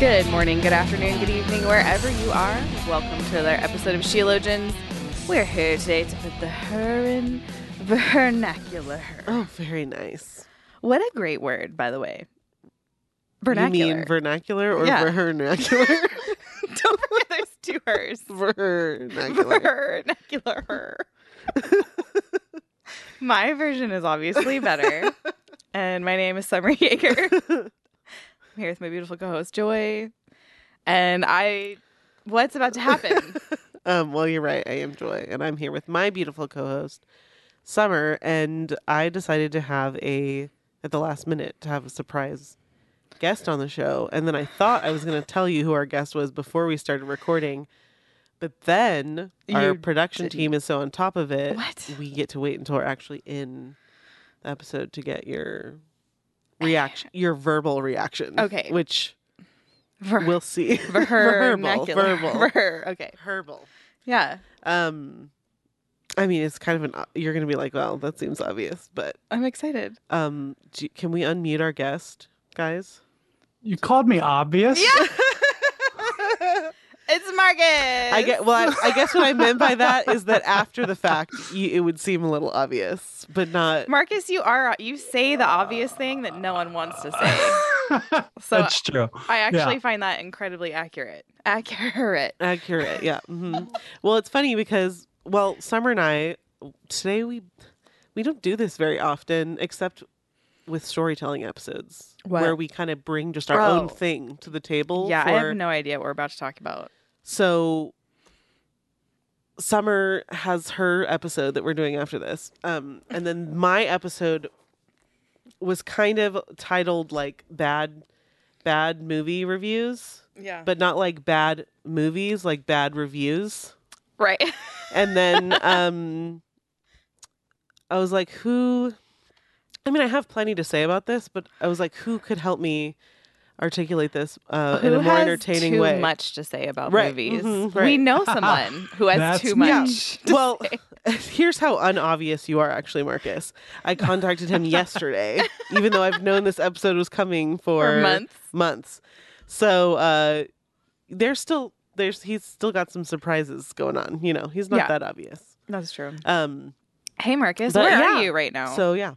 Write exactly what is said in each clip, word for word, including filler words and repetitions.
Good morning, good afternoon, good evening, wherever you are. Welcome to another episode of Sheologians. We're here today to put the her in vernacular. Oh, very nice. What a great word, by the way. Vernacular. You mean vernacular or yeah. vernacular? Don't forget there's two hers. Vernacular. Vernacular her. My version is obviously better. And my name is Summer Yeager. I'm here with my beautiful co-host Joy, and I. What's about to happen? um, well, you're right. I am Joy, and I'm here with my beautiful co-host Summer. And I decided to have a at the last minute to have a surprise guest on the show, and then I thought I was going to tell you who our guest was before we started recording, but then you our production didn't. team is so on top of it. What? We get to wait until we're actually in the episode to get your. Reaction, your verbal reaction. Okay. Which Ver- we'll see. Ver- verbal. Verbal. Ver- okay. Herbal. Yeah. Um, I mean, it's kind of an, you're going to be like, well, that seems obvious, but. I'm excited. Um, do, Can we unmute our guest, guys? You called me obvious? Yeah. It's Marcus. I get, well, I, I guess what I meant by that is that after the fact, you, it would seem a little obvious, but not. Marcus, you are you say the obvious thing that no one wants to say. So that's true. I actually yeah. find that incredibly accurate. Accurate. Accurate. Yeah. Mm-hmm. Well, it's funny because well, Summer and I today we we don't do this very often, except with storytelling episodes what? where we kind of bring just our oh. own thing to the table. Yeah, for... I have no idea what we're about to talk about. So Summer has her episode that we're doing after this. Um, and then my episode was kind of titled like bad, bad movie reviews. Yeah. But not like bad movies, like bad reviews. Right. And then um, I was like, who... I mean, I have plenty to say about this, but I was like, who could help me articulate this uh, in a more entertaining too way? Too much to say about right. movies. Mm-hmm, right. We know someone who has That's too much. Yeah. To well, say. Here's how unobvious you are, actually, Marcus. I contacted him yesterday, even though I've known this episode was coming for, for months. Months. So uh, there's still there's he's still got some surprises going on. You know, he's not yeah. that obvious. That's true. Um, hey, Marcus, but, where yeah. are you right now? So yeah.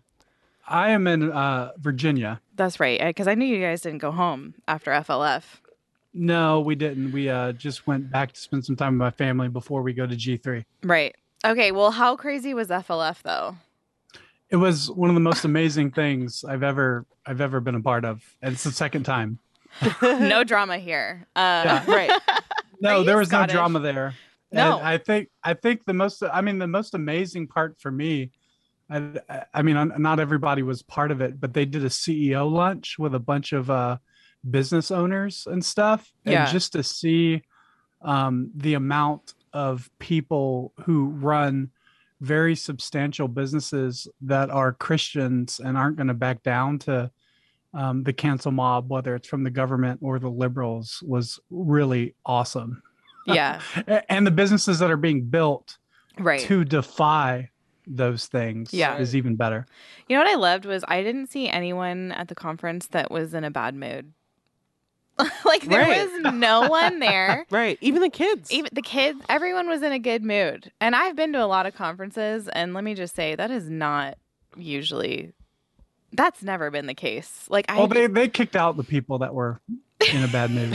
I am in uh, Virginia. That's right, because I, I knew you guys didn't go home after F L F. No, we didn't. We uh, just went back to spend some time with my family before we go to G three. Right. Okay, well, how crazy was F L F, though? It was one of the most amazing things I've ever I've ever been a part of. And it's the second time. No drama here. Uh, yeah. Right. No, there was Scottish? no drama there. No. And I think, I think the most, I mean, the most amazing part for me I, I mean, not everybody was part of it, but they did a C E O lunch with a bunch of uh, business owners and stuff. Yeah. And just to see um, the amount of people who run very substantial businesses that are Christians and aren't going to back down to um, the cancel mob, whether it's from the government or the liberals, was really awesome. Yeah. And the businesses that are being built right. to defy those things yeah. is even better. You know what I loved was I didn't see anyone at the conference that was in a bad mood. Like there right. was no one there. Right. Even the kids. Even the kids. Everyone was in a good mood. And I've been to a lot of conferences, and let me just say that is not usually that's never been the case. Like I Well they, they kicked out the people that were in a bad mood.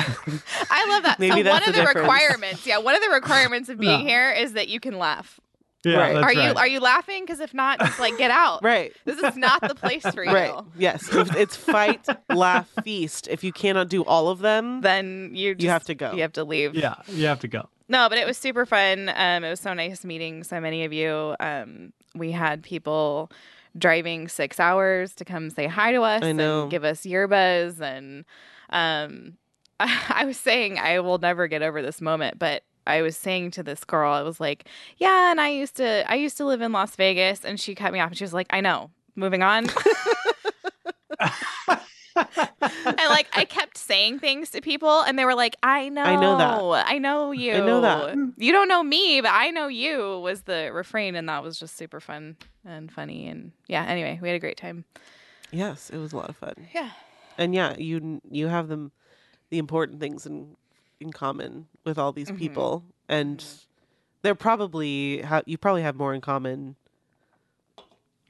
I love that. Maybe so that's one of the difference. requirements. Yeah, one of the requirements of being no. here is that you can laugh. Yeah, right. Are you right. are you laughing? Because if not, just like get out. Right. This is not the place for you. Right. Yes. It's fight, laugh, feast. If you cannot do all of them, then you just, you have to go. You have to leave. Yeah, you have to go. No, but it was super fun. Um, it was so nice meeting so many of you. Um, we had people driving six hours to come say hi to us I know. and give us yerbas and um, I was saying I will never get over this moment, but I was saying to this girl, I was like, yeah, and I used to I used to live in Las Vegas, and she cut me off and she was like, I know, moving on. I like I kept saying things to people and they were like, I know. I know that. I know you. I know that. You don't know me, but I know you was the refrain, and that was just super fun and funny, and yeah, anyway, we had a great time. Yes, it was a lot of fun. Yeah. And yeah, you you have them the important things in in common with all these mm-hmm. people, and mm-hmm. they're probably ha- you probably have more in common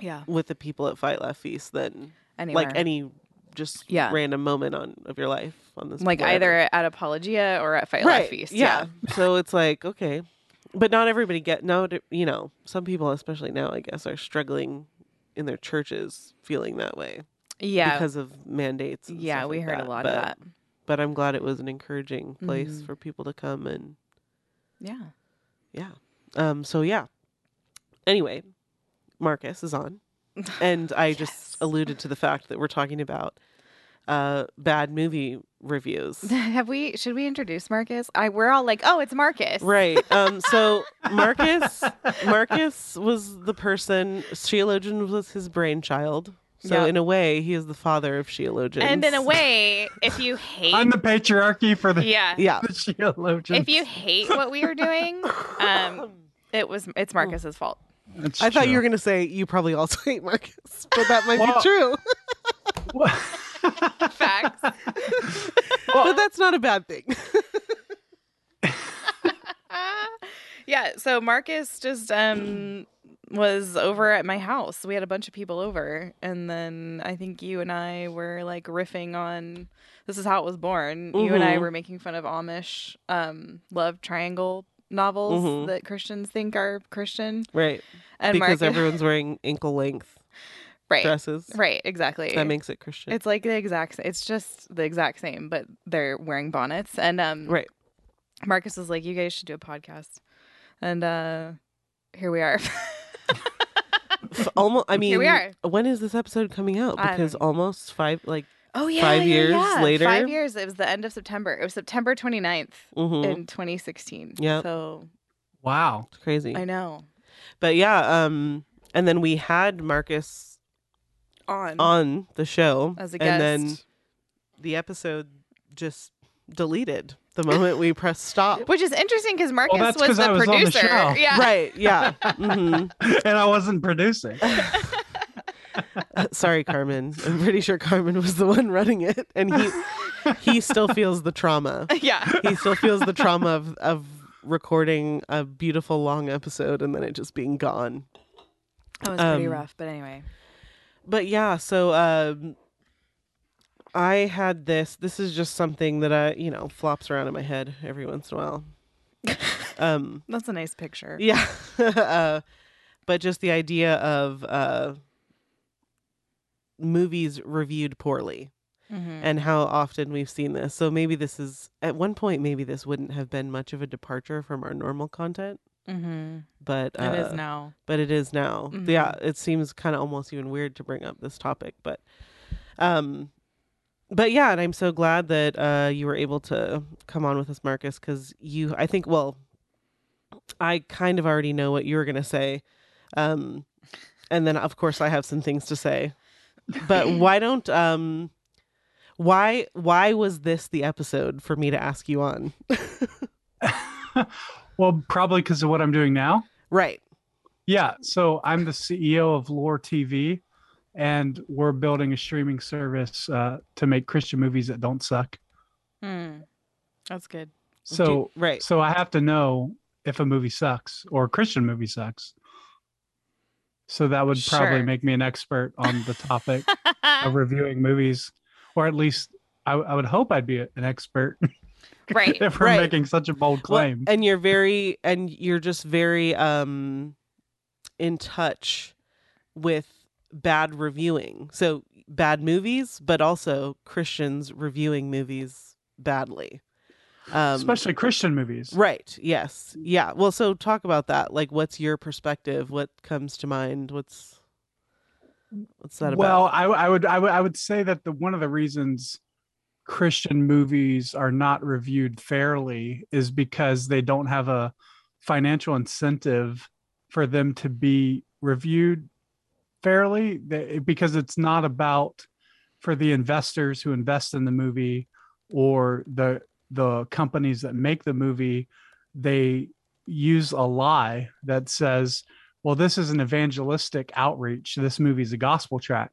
yeah. with the people at Fight Left Feast than anywhere. Like any just yeah. random moment on of your life on this like planet. Either at Apologia or at Fight right. Left Feast. Yeah. yeah. So it's like, okay. But not everybody get no you know, some people, especially now I guess, are struggling in their churches feeling that way. Yeah. Because of mandates. And yeah, stuff we like heard that. a lot but, of that. But I'm glad it was an encouraging place mm-hmm. for people to come and yeah. Yeah. Um so yeah. Anyway, Marcus is on. And I yes. just alluded to the fact that we're talking about uh, bad movie reviews. Have we? Should we introduce Marcus? I we're all like, oh, it's Marcus, right? Um, so Marcus, Marcus was the person. Sheologian was his brainchild. So yep. in a way, he is the father of Sheologians. And in a way, if you hate, I'm the patriarchy for the yeah, yeah. the Sheologians. If you hate what we are doing, um, it was it's Marcus's fault. That's I true. Thought you were going to say you probably also hate Marcus, but that might well, be true. Well, facts. Well, but that's not a bad thing. Yeah, so Marcus just um, was over at my house. We had a bunch of people over, and then I think you and I were like riffing on, this is how it was born. Mm-hmm. You and I were making fun of Amish um, love triangle novels mm-hmm. that Christians think are Christian, right? And because Marcus... everyone's wearing ankle length right. dresses, right? Exactly. So that makes it Christian. It's like the exact. It's just the exact same, but they're wearing bonnets. And um, right. Marcus was like, "You guys should do a podcast," and uh, here we are. Almost. I mean, here we are. When is this episode coming out? Because um, almost five, like. Oh, yeah. Five yeah, years yeah. later. Five years. It was the end of September. It was September twenty-ninth mm-hmm. in twenty sixteen. Yeah. So. Wow. It's crazy. I know. But yeah. Um, and then we had Marcus on on the show as a guest. And then the episode just deleted the moment we pressed stop. Which is interesting because Marcus well, was the was producer. The yeah. Right. Yeah. Mm-hmm. And I wasn't producing. Uh, sorry, Carmen. I'm pretty sure Carmen was the one running it, and he he still feels the trauma. Yeah, he still feels the trauma of of recording a beautiful long episode and then it just being gone. That was um, pretty rough, but anyway. But yeah, so um, I had this. This is just something that I, you know, flops around in my head every once in a while. Um, That's a nice picture. Yeah, uh, but just the idea of. Uh, movies reviewed poorly mm-hmm. and how often we've seen this. So maybe this is at one point, maybe this wouldn't have been much of a departure from our normal content, mm-hmm. but uh, it is now, but it is now. Mm-hmm. Yeah. It seems kind of almost even weird to bring up this topic, but, um, but yeah. And I'm so glad that, uh, you were able to come on with us, Marcus, cause you, I think, well, I kind of already know what you were going to say. Um, and then of course I have some things to say. But why don't um why why was this the episode for me to ask you on? Well, probably because of what I'm doing now. Right. Yeah. So I'm the C E O of Lore T V, and we're building a streaming service uh, to make Christian movies that don't suck. Mm. That's good. So you, right. So I have to know if a movie sucks or a Christian movie sucks. So that would probably sure. make me an expert on the topic of reviewing movies, or at least I, I would hope I'd be an expert. Right. If we're right. making such a bold claim. Well, and you're very, and you're just very um, in touch with bad reviewing. So bad movies, but also Christians reviewing movies badly. Um, Especially Christian movies. Right. Yes. Yeah. Well, so talk about that. Like, what's your perspective? What comes to mind? What's what's that about? Well, I, I would I would I would say that the one of the reasons Christian movies are not reviewed fairly is because they don't have a financial incentive for them to be reviewed fairly, because it's not about for the investors who invest in the movie or the the companies that make the movie. They use a lie that says, well, this is an evangelistic outreach. This movie is a gospel track.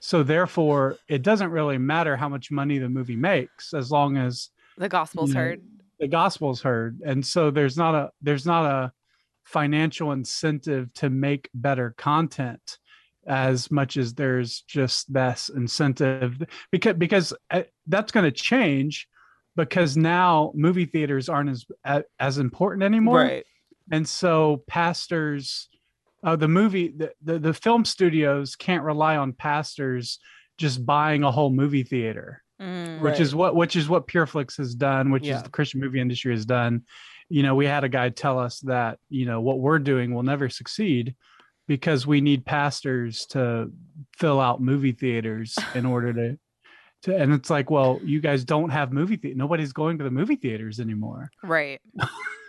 So therefore, it doesn't really matter how much money the movie makes as long as the gospel's you know, heard. The gospel's heard. And so there's not a there's not a financial incentive to make better content as much as there's just this incentive, because because that's going to change, because now movie theaters aren't as as important anymore. Right. And so pastors Uh, the movie, the, the, the film studios can't rely on pastors just buying a whole movie theater, mm, which right. is what which is what Pureflix has done, which yeah. is the Christian movie industry has done. You know, we had a guy tell us that, you know, what we're doing will never succeed because we need pastors to fill out movie theaters in order to, to and it's like, well, you guys don't have movie theater. Nobody's going to the movie theaters anymore. Right.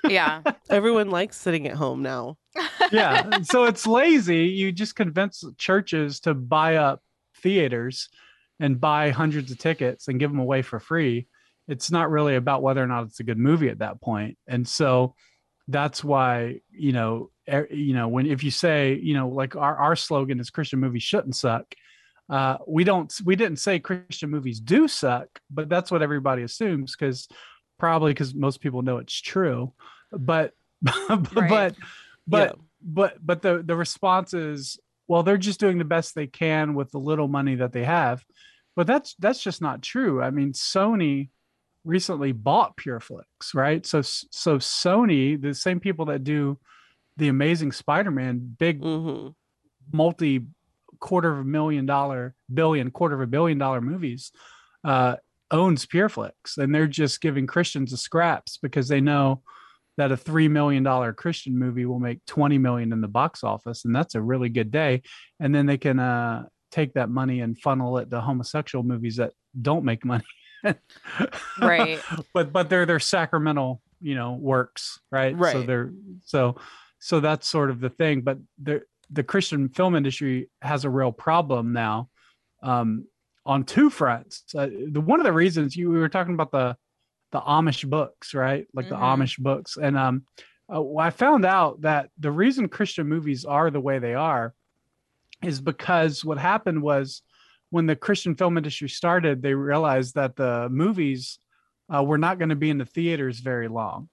Yeah. Everyone likes sitting at home now. Yeah. So it's lazy. You just convince churches to buy up theaters and buy hundreds of tickets and give them away for free. It's not really about whether or not it's a good movie at that point. And so that's why, you know, er, you know, when, if you say, you know, like our, our slogan is Christian movies shouldn't suck. Uh, we don't, we didn't say Christian movies do suck, but that's what everybody assumes. Cause probably cause most people know it's true, but, but, right. but But yeah. but but the, the response is, well, they're just doing the best they can with the little money that they have. But that's that's just not true. I mean, Sony recently bought Pureflix, right? So so Sony, the same people that do the Amazing Spider-Man, big mm-hmm. multi quarter of a million dollar billion quarter of a billion dollar movies, uh, owns Pureflix, and they're just giving Christians the scraps because they know that a three million dollars Christian movie will make twenty million dollars in the box office. And that's a really good day. And then they can uh, take that money and funnel it to homosexual movies that don't make money. Right. But, but they're, they're sacramental, you know, works. Right. Right. So they're, so, so that's sort of the thing, but the, the Christian film industry has a real problem now um, on two fronts. Uh, the, one of the reasons you, we were talking about the, the Amish books, right? Like mm-hmm. the Amish books. And um, uh, I found out that the reason Christian movies are the way they are is because what happened was when the Christian film industry started, they realized that the movies uh, were not going to be in the theaters very long.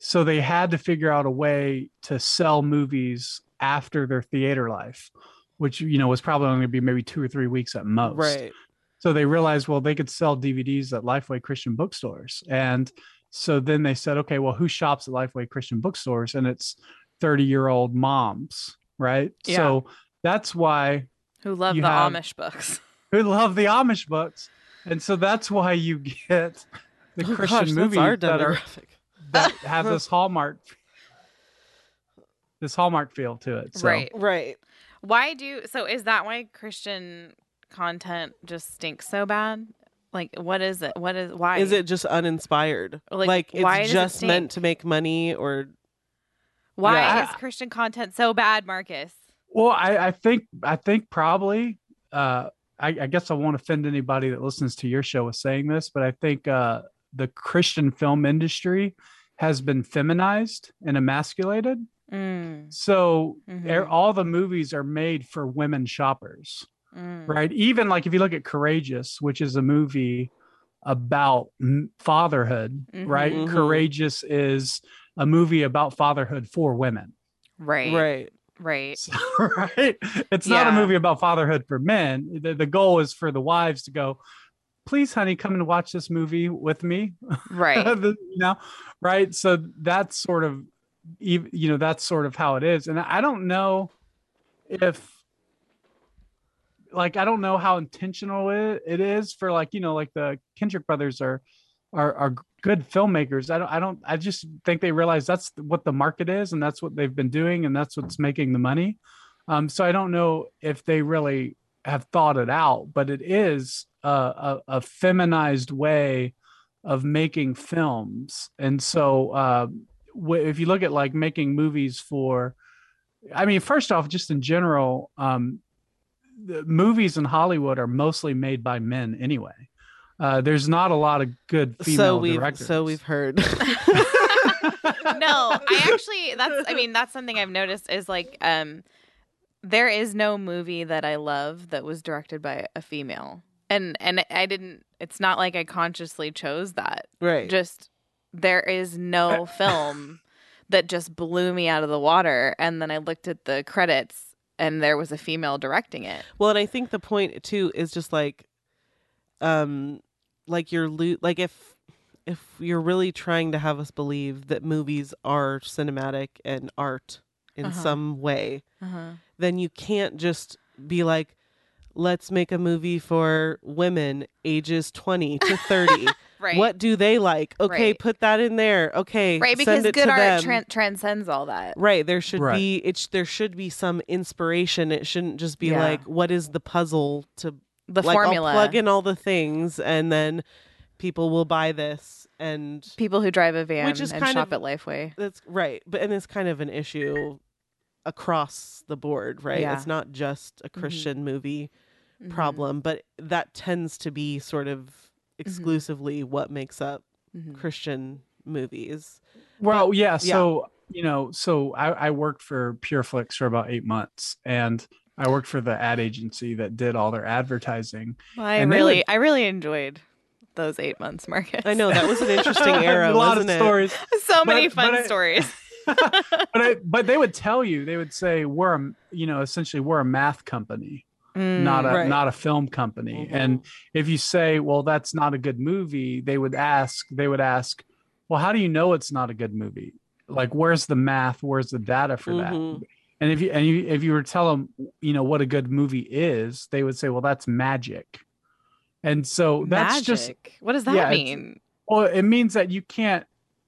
So they had to figure out a way to sell movies after their theater life, which, you know, was probably only going to be maybe two or three weeks at most. Right. So they realized, well, they could sell D V Ds at Lifeway Christian bookstores. And so then they said, okay, well, who shops at Lifeway Christian bookstores? And it's thirty year old moms, right? Yeah. So that's why. Who love the have, Amish books. Who love the Amish books. And so that's why you get the oh Christian gosh, movies that, are, that have this Hallmark, this Hallmark feel to it. So. Right. Right. Why do, so is that why Christian content just stinks so bad? Like, what is it? What is, why is it just uninspired? Like, like it's just it meant to make money, or why yeah. is Christian content so bad, Marcus? Well, I, I think I think probably uh, I, I guess I won't offend anybody that listens to your show with saying this, but I think uh, the Christian film industry has been feminized and emasculated. Mm. So mm-hmm. all the movies are made for women shoppers. Mm. Right. Even like if you look at Courageous, which is a movie about fatherhood, mm-hmm, right? Mm-hmm. Courageous is a movie about fatherhood for women. Right. Right. Right. So, right. It's yeah. not a movie about fatherhood for men. The, the goal is for the wives to go, please, honey, come and watch this movie with me. Right. You know? Right. So that's sort of, you know, that's sort of how it is. And I don't know if, like, I don't know how intentional it, it is for, like, you know, like the Kendrick brothers are, are, are good filmmakers. I don't, I don't, I just think they realize that's what the market is, and that's what they've been doing, and that's what's making the money. Um, so I don't know if they really have thought it out, but it is a, a, a feminized way of making films. And so uh, w- if you look at like making movies for, I mean, first off, just in general, um, the movies in Hollywood are mostly made by men anyway. Uh, there's not a lot of good female so we've, directors. So we've heard. No, I actually, that's, I mean, that's something I've noticed is like, um, there is no movie that I love that was directed by a female. And, and I didn't, it's not like I consciously chose that. Right. Just, there is no film that just blew me out of the water. And then I looked at the credits and there was a female directing it. Well, and I think the point too is just like, um, like you're lo- like if, if you're really trying to have us believe that movies are cinematic and art in uh-huh. some way, uh-huh. then you can't just be like, let's make a movie for women ages twenty to thirty. Right. What do they like? Okay, right. Put that in there. Okay, right, because send it good to art tra- transcends all that. Right, there should right. be it. Sh- there should be some inspiration. It shouldn't just be yeah. like, what is the puzzle to the like, formula? I'll plug in all the things, and then people will buy this. And people who drive a van which is and kind shop of, at Lifeway. That's right, but and it's kind of an issue across the board, right? Yeah. It's not just a Christian mm-hmm. movie problem, mm-hmm. but that tends to be sort of exclusively mm-hmm. what makes up mm-hmm. Christian movies. Well, but, yeah, yeah. So, you know, so I, I worked for Pureflix for about eight months and I worked for the ad agency that did all their advertising. Well, I really, would... I really enjoyed those eight months, Marcus. I know that was an interesting era. A lot wasn't of it? Stories. So but, many fun but I... stories. but I, but they would tell you, they would say, we're, a, you know, essentially we're a math company, mm, not a right. not a film company. Mm-hmm. And if you say, well, that's not a good movie, they would ask, they would ask, well, how do you know it's not a good movie? Like, where's the math? Where's the data for mm-hmm. that? And if you and you, if you were to tell them, you know, what a good movie is, they would say, well, that's magic. And so that's magic. Just what does that yeah, mean? Well, it means that you can't.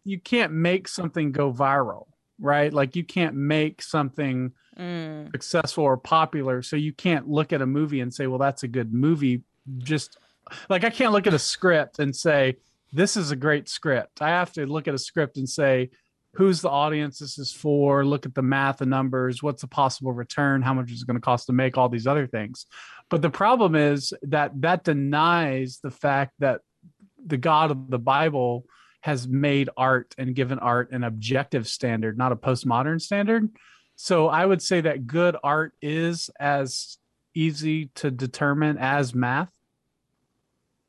You can't make something go viral, right? Like you can't make something mm. successful or popular. So you can't look at a movie and say, well, that's a good movie. Just like, I can't look at a script and say, this is a great script. I have to look at a script and say, who's the audience this is for? Look at the math and numbers. What's the possible return? How much is it going to cost to make all these other things? But the problem is that that denies the fact that the God of the Bible has made art and given art an objective standard, not a postmodern standard. So I would say that good art is as easy to determine as math.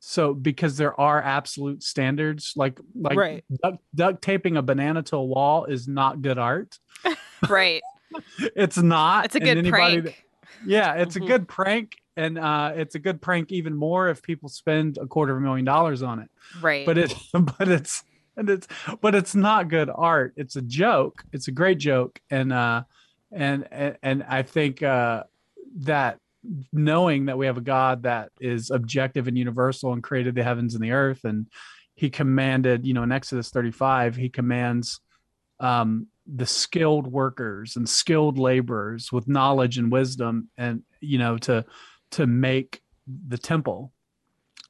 So because there are absolute standards, like like right. duct, duct taping a banana to a wall is not good art. Right. It's not. It's a good prank. That, yeah, it's mm-hmm. a good prank. And uh, it's a good prank even more if people spend a quarter of a million dollars on it. Right. But it, but it's, and it's, but it's not good art. It's a joke. It's a great joke. And, uh, and, and, and I think uh, that knowing that we have a God that is objective and universal and created the heavens and the earth. And he commanded, you know, in Exodus thirty-five, he commands um, the skilled workers and skilled laborers with knowledge and wisdom and, you know, to, to make the temple.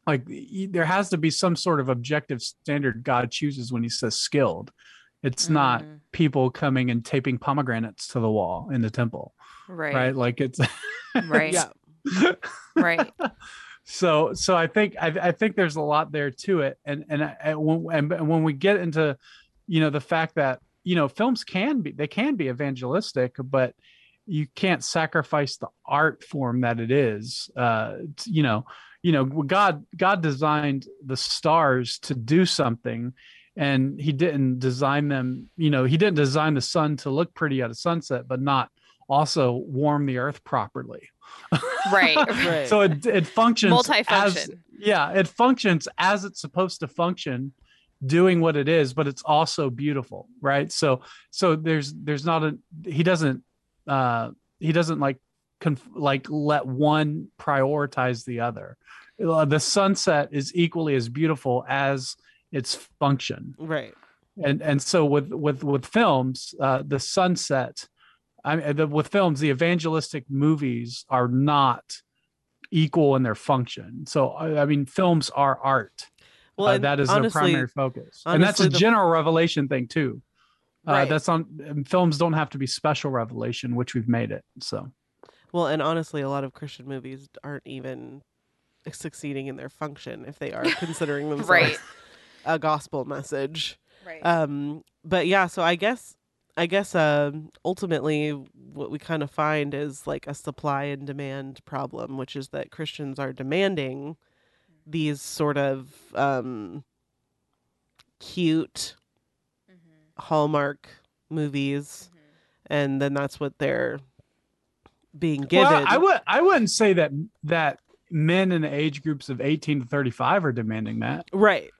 Like there has to be some sort of objective standard God chooses when he says skilled. It's mm. not people coming and taping pomegranates to the wall in the temple. Right. Right. Like it's right. Yeah. Right. So, so I think, I, I think there's a lot there to it. And, and, I, and, when, and when we get into, you know, the fact that, you know, films can be, they can be evangelistic, but you can't sacrifice the art form that it is. Uh, you know, you know, God, God designed the stars to do something and he didn't design them. You know, he didn't design the sun to look pretty at a sunset, but not also warm the earth properly. Right. Right. So it, it functions. Multifunction. As, yeah. It functions as it's supposed to function, doing what it is, but it's also beautiful. Right. So, so there's, there's not a, he doesn't, Uh, he doesn't like conf- like let one prioritize the other. Uh, the sunset is equally as beautiful as its function, right? And and so with with with films, uh, the sunset, I mean, the, with films, the evangelistic movies are not equal in their function. So, I mean, films are art. Well, uh, that is honestly, their primary focus. Honestly, and that's a the, general revelation thing too. Right. Uh, that's on films don't have to be special revelation, which we've made it. So, well, and honestly, a lot of Christian movies aren't even succeeding in their function if they are considering themselves right. a gospel message. Right. Um, but yeah, so I guess, I guess uh, ultimately what we kind of find is like a supply and demand problem, which is that Christians are demanding these sort of um, cute mm-hmm. Hallmark movies, mm-hmm. and then that's what they're being given. Well, I would I wouldn't say that that men in the age groups of eighteen to thirty-five are demanding that, right?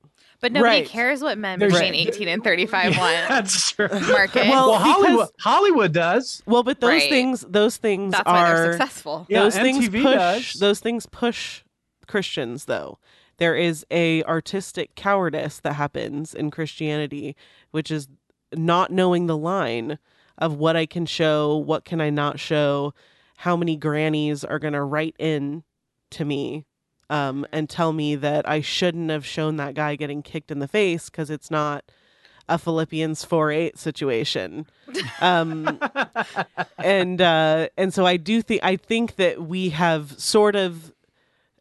But nobody right. cares what men There's, between right. eighteen and thirty-five yeah, want. That's true. Market. Well, well because, Hollywood, Hollywood does. Well, but those right. things, those things that's are why they're successful. Yeah, those M T V things push. Does. Those things push Christians, though. There is a artistic cowardice that happens in Christianity, which is not knowing the line of what I can show, what can I not show, how many grannies are going to write in to me. Um, and tell me that I shouldn't have shown that guy getting kicked in the face because it's not a Philippians four eight situation. Um, and uh, and so I do think I think that we have sort of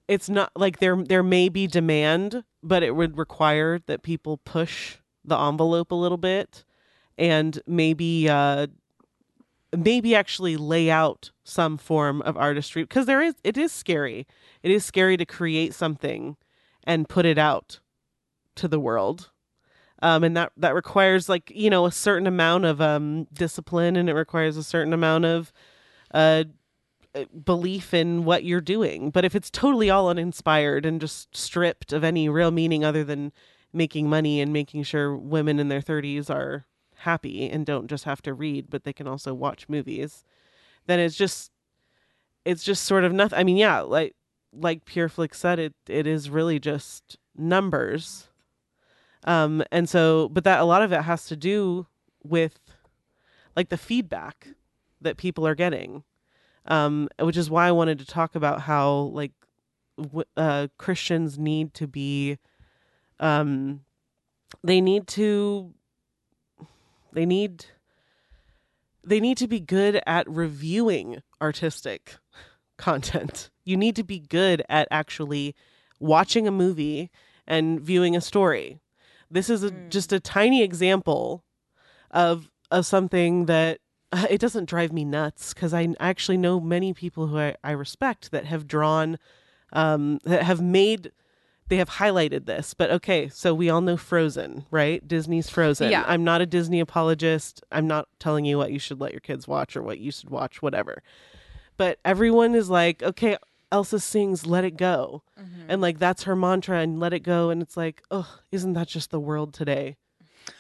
it's not like there there may be demand, but it would require that people push the envelope a little bit and maybe uh, maybe actually lay out some form of artistry, because there is it is scary. It is scary to create something and put it out to the world. Um, and that, that requires like, you know, a certain amount of um, discipline, and it requires a certain amount of uh, belief in what you're doing. But if it's totally all uninspired and just stripped of any real meaning other than making money and making sure women in their thirties are happy and don't just have to read, but they can also watch movies, then it's just it's just sort of nothing. I mean, yeah, like like Pureflix said, it it is really just numbers. Um, and so but that a lot of it has to do with like the feedback that people are getting, um, which is why I wanted to talk about how like w- uh, Christians need to be um, they need to they need They need to be good at reviewing artistic content. You need to be good at actually watching a movie and viewing a story. This is a, mm. just a tiny example of of something that uh, it doesn't drive me nuts, because I actually know many people who I, I respect that have drawn, um, that have made, they have highlighted this. But okay, so we all know Frozen, right? Disney's Frozen. Yeah. I'm not a Disney apologist. I'm not telling you what you should let your kids watch or what you should watch, whatever. But everyone is like, okay, Elsa sings Let It Go. Mm-hmm. And like, that's her mantra, and Let It Go. And it's like, oh, isn't that just the world today?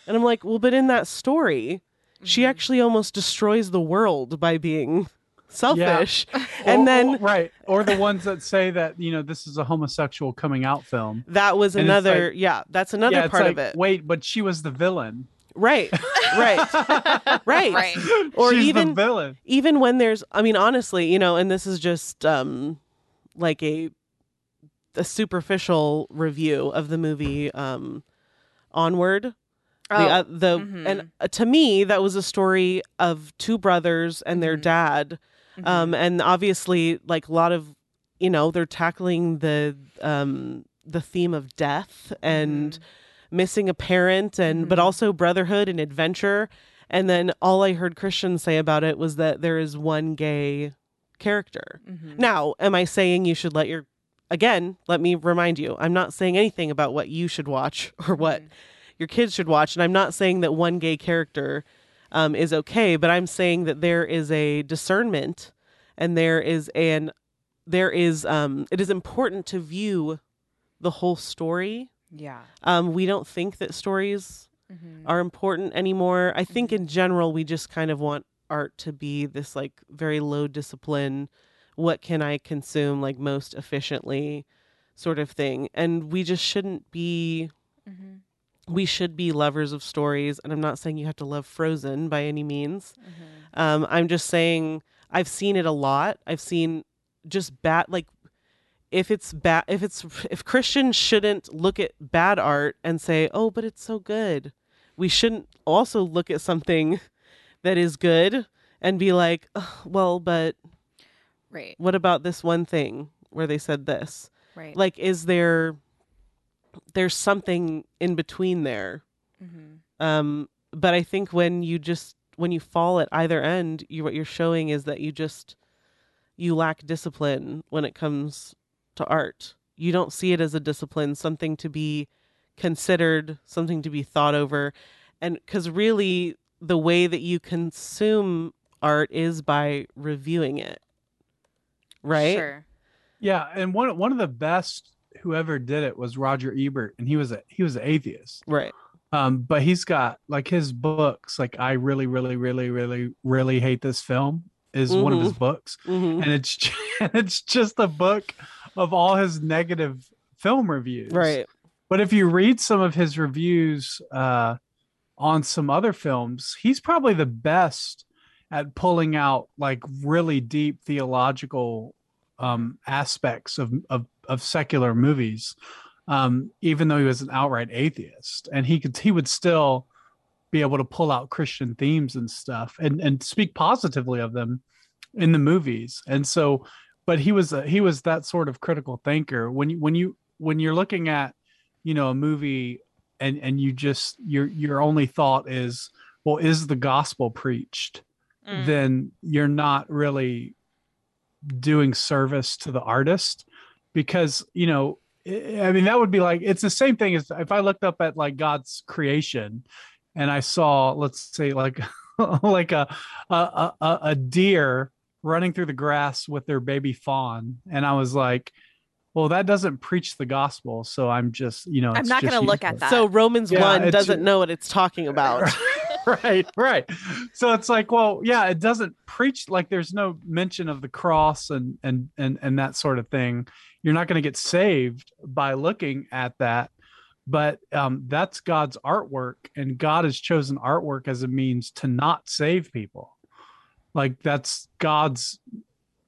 And I'm like, well, but in that story, mm-hmm. she actually almost destroys the world by being selfish. Yeah. And or, then or, right or the ones that say that, you know, this is a homosexual coming out film. That was and another like, yeah that's another yeah, part like, of it. Wait, but she was the villain. Right. Right. right. Right. Or she's even the villain. Even when there's I mean honestly, you know, and this is just um like a a superficial review of the movie um Onward. Oh, the uh, the mm-hmm. and uh, to me that was a story of two brothers and their mm-hmm. dad. Um, and obviously, like a lot of, you know, they're tackling the um, the theme of death and mm-hmm. missing a parent, and mm-hmm. but also brotherhood and adventure. And then all I heard Christians say about it was that there is one gay character. Mm-hmm. Now, am I saying you should let your again? Let me remind you, I'm not saying anything about what you should watch or what mm-hmm. your kids should watch, and I'm not saying that one gay character Um, is okay, but I'm saying that there is a discernment, and there is an there is um it is important to view the whole story. Yeah. Um, we don't think that stories mm-hmm. are important anymore. I think mm-hmm. in general we just kind of want art to be this like very low discipline, what can I consume like most efficiently sort of thing. And we just shouldn't be mm-hmm. we should be lovers of stories. And I'm not saying you have to love Frozen by any means. Mm-hmm. Um, I'm just saying I've seen it a lot. I've seen just bad, like if it's bad, if it's if Christians shouldn't look at bad art and say, oh, but it's so good, we shouldn't also look at something that is good and be like, oh, well, but right, what about this one thing where they said this? Right. Like, is there, there's something in between there. Mm-hmm. Um, but I think when you just, when you fall at either end, you, what you're showing is that you just, you lack discipline when it comes to art. You don't see it as a discipline, something to be considered, something to be thought over. And because really the way that you consume art is by reviewing it. Right? Sure. Yeah, and one one of the best whoever did it was Roger Ebert, and he was a he was an atheist, right? Um, but he's got like his books, like I really, really, really, really, really hate this film is mm-hmm. one of his books, mm-hmm. and it's just, it's just a book of all his negative film reviews, right? But if you read some of his reviews uh, on some other films, he's probably the best at pulling out like really deep theological um aspects of of of secular movies, um even though he was an outright atheist, and he could he would still be able to pull out Christian themes and stuff and and speak positively of them in the movies. And so, but he was a, he was that sort of critical thinker. When you when you when you're looking at, you know, a movie and and you just your your only thought is, well, is the gospel preached? Mm. Then you're not really doing service to the artist, because, you know, I mean, that would be like, it's the same thing as if I looked up at like God's creation and I saw, let's say, like like a a a deer running through the grass with their baby fawn, and I was like, well, that doesn't preach the gospel, so I'm just, you know, I'm not gonna look at that. So Romans yeah, one doesn't know what it's talking about. Right, right. So it's like, well, yeah, it doesn't preach, like there's no mention of the cross and and and and that sort of thing. You're not going to get saved by looking at that, but um, that's God's artwork, and God has chosen artwork as a means to not save people. Like that's God's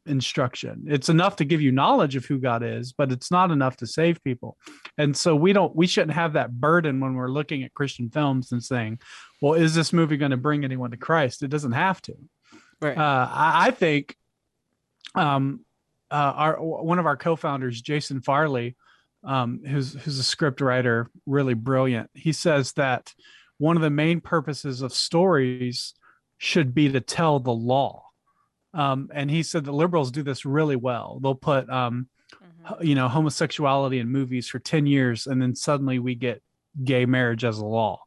instruction. It's enough to give you knowledge of who God is, but it's not enough to save people. And so we don't we shouldn't have that burden when we're looking at Christian films and saying, well, is this movie going to bring anyone to Christ? It doesn't have to. Right. Uh, I, I think um, uh, our one of our co-founders, Jason Farley, um, who's who's a script writer, really brilliant. He says that one of the main purposes of stories should be to tell the law. Um, and he said the liberals do this really well. They'll put, um, mm-hmm. you know, homosexuality in movies for ten years, and then suddenly we get gay marriage as a law,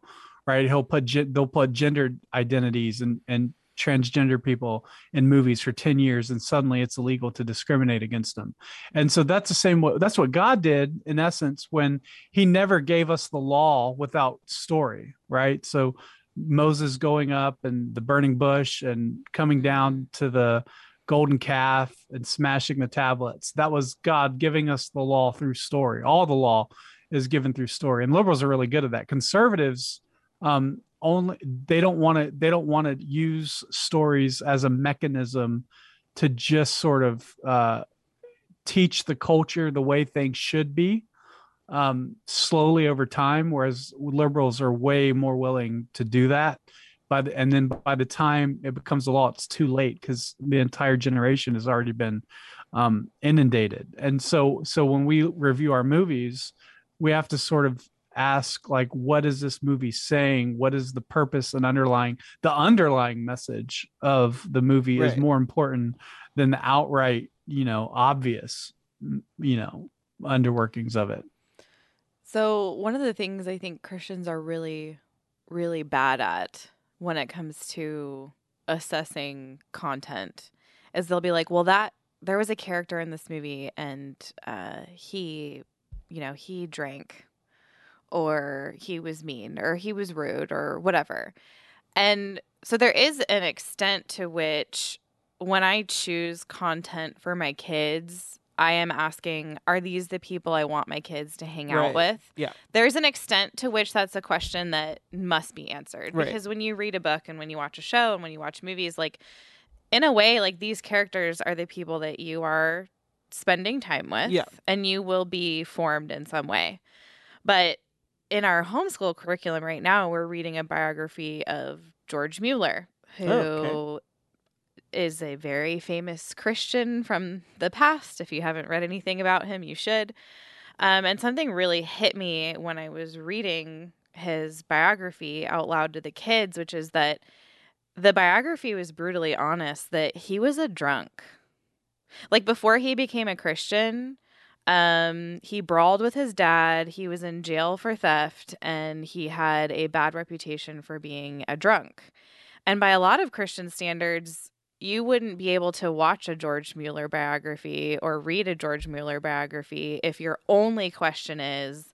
right? He'll put they'll put gendered identities and and transgender people in movies for ten years, and suddenly it's illegal to discriminate against them. And so that's the same way. That's what God did in essence when He never gave us the law without story, right? So Moses going up and the burning bush and coming down to the golden calf and smashing the tablets. That was God giving us the law through story. All the law is given through story. And liberals are really good at that. Conservatives, um, only they don't want to, they don't want to use stories as a mechanism to just sort of uh, teach the culture the way things should be. Um, slowly over time, whereas liberals are way more willing to do that. By the, and then by the time it becomes a law, it's too late because the entire generation has already been um, inundated. And so, so when we review our movies, we have to sort of ask, like, what is this movie saying? What is the purpose and underlying? The underlying message of the movie right. is more important than the outright, you know, obvious, you know, underworkings of it. So one of the things I think Christians are really, really bad at when it comes to assessing content is they'll be like, well, that there was a character in this movie and uh, he, you know, he drank or he was mean or he was rude or whatever. And so there is an extent to which when I choose content for my kids, I am asking, are these the people I want my kids to hang right. out with? Yeah. There's an extent to which that's a question that must be answered. Right. Because when you read a book and when you watch a show and when you watch movies, like, in a way, like, these characters are the people that you are spending time with. Yeah. And you will be formed in some way. But in our homeschool curriculum right now, we're reading a biography of George Mueller, who oh, okay. is a very famous Christian from the past. If you haven't read anything about him, you should. Um, and something really hit me when I was reading his biography out loud to the kids, which is that the biography was brutally honest that he was a drunk. Like, before he became a Christian, um, he brawled with his dad, he was in jail for theft, and he had a bad reputation for being a drunk. And by a lot of Christian standards, you wouldn't be able to watch a George Mueller biography or read a George Mueller biography if your only question is,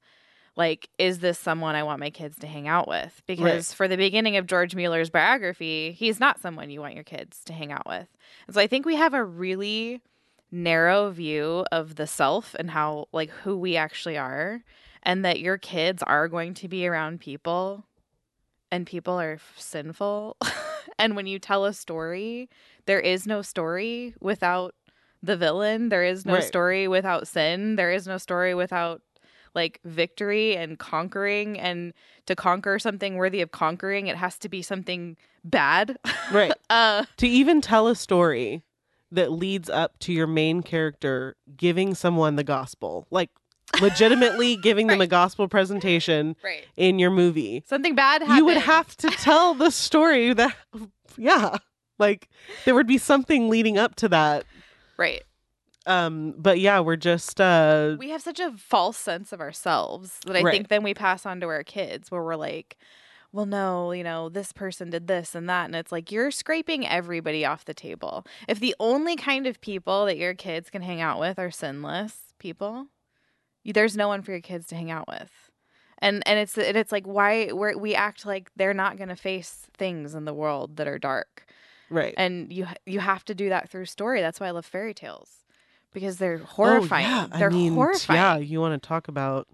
like, is this someone I want my kids to hang out with? Because right. for the beginning of George Mueller's biography, he's not someone you want your kids to hang out with. And so I think we have a really narrow view of the self and how, like, who we actually are, and that your kids are going to be around people, and people are f- sinful. And when you tell a story, there is no story without the villain. There is no right. story without sin. There is no story without, like, victory and conquering, and to conquer something worthy of conquering, it has to be something bad. Right. uh, to even tell a story that leads up to your main character giving someone the gospel, like legitimately giving right. them a gospel presentation right. in your movie. Something bad happened. You would have to tell the story that, yeah, like there would be something leading up to that. Right. Um, but yeah, we're just, uh, we have such a false sense of ourselves that I right. think then we pass on to our kids, where we're like, well, no, you know, this person did this and that. And it's like, you're scraping everybody off the table. If the only kind of people that your kids can hang out with are sinless people, there's no one for your kids to hang out with. And, and it's, and it's like, why we're, we act like they're not going to face things in the world that are dark. Right. And you, you have to do that through story. That's why I love fairy tales. Because they're horrifying. Oh, yeah. They're I mean, horrifying. Yeah, you want to talk about.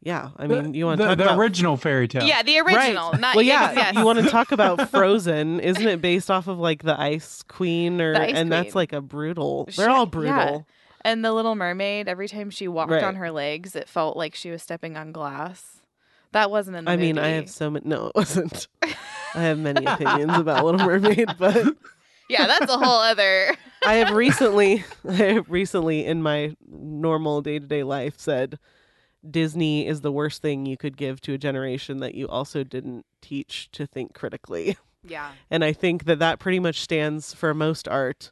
Yeah, I mean, the, you want to talk the about the original fairy tale. Yeah, the original. Right. Not well, yeah, yes. You want to talk about Frozen? Isn't it based off of like the Ice Queen, or Ice and Queen. That's like a brutal. They're she, all brutal. Yeah. And the Little Mermaid. Every time she walked right. on her legs, it felt like she was stepping on glass. That wasn't in the I movie. mean, I have so many. No, it wasn't. I have many opinions about Little Mermaid, but. Yeah, that's a whole other. I have recently, I have recently in my normal day-to-day life said, Disney is the worst thing you could give to a generation that you also didn't teach to think critically. Yeah. And I think that that pretty much stands for most art.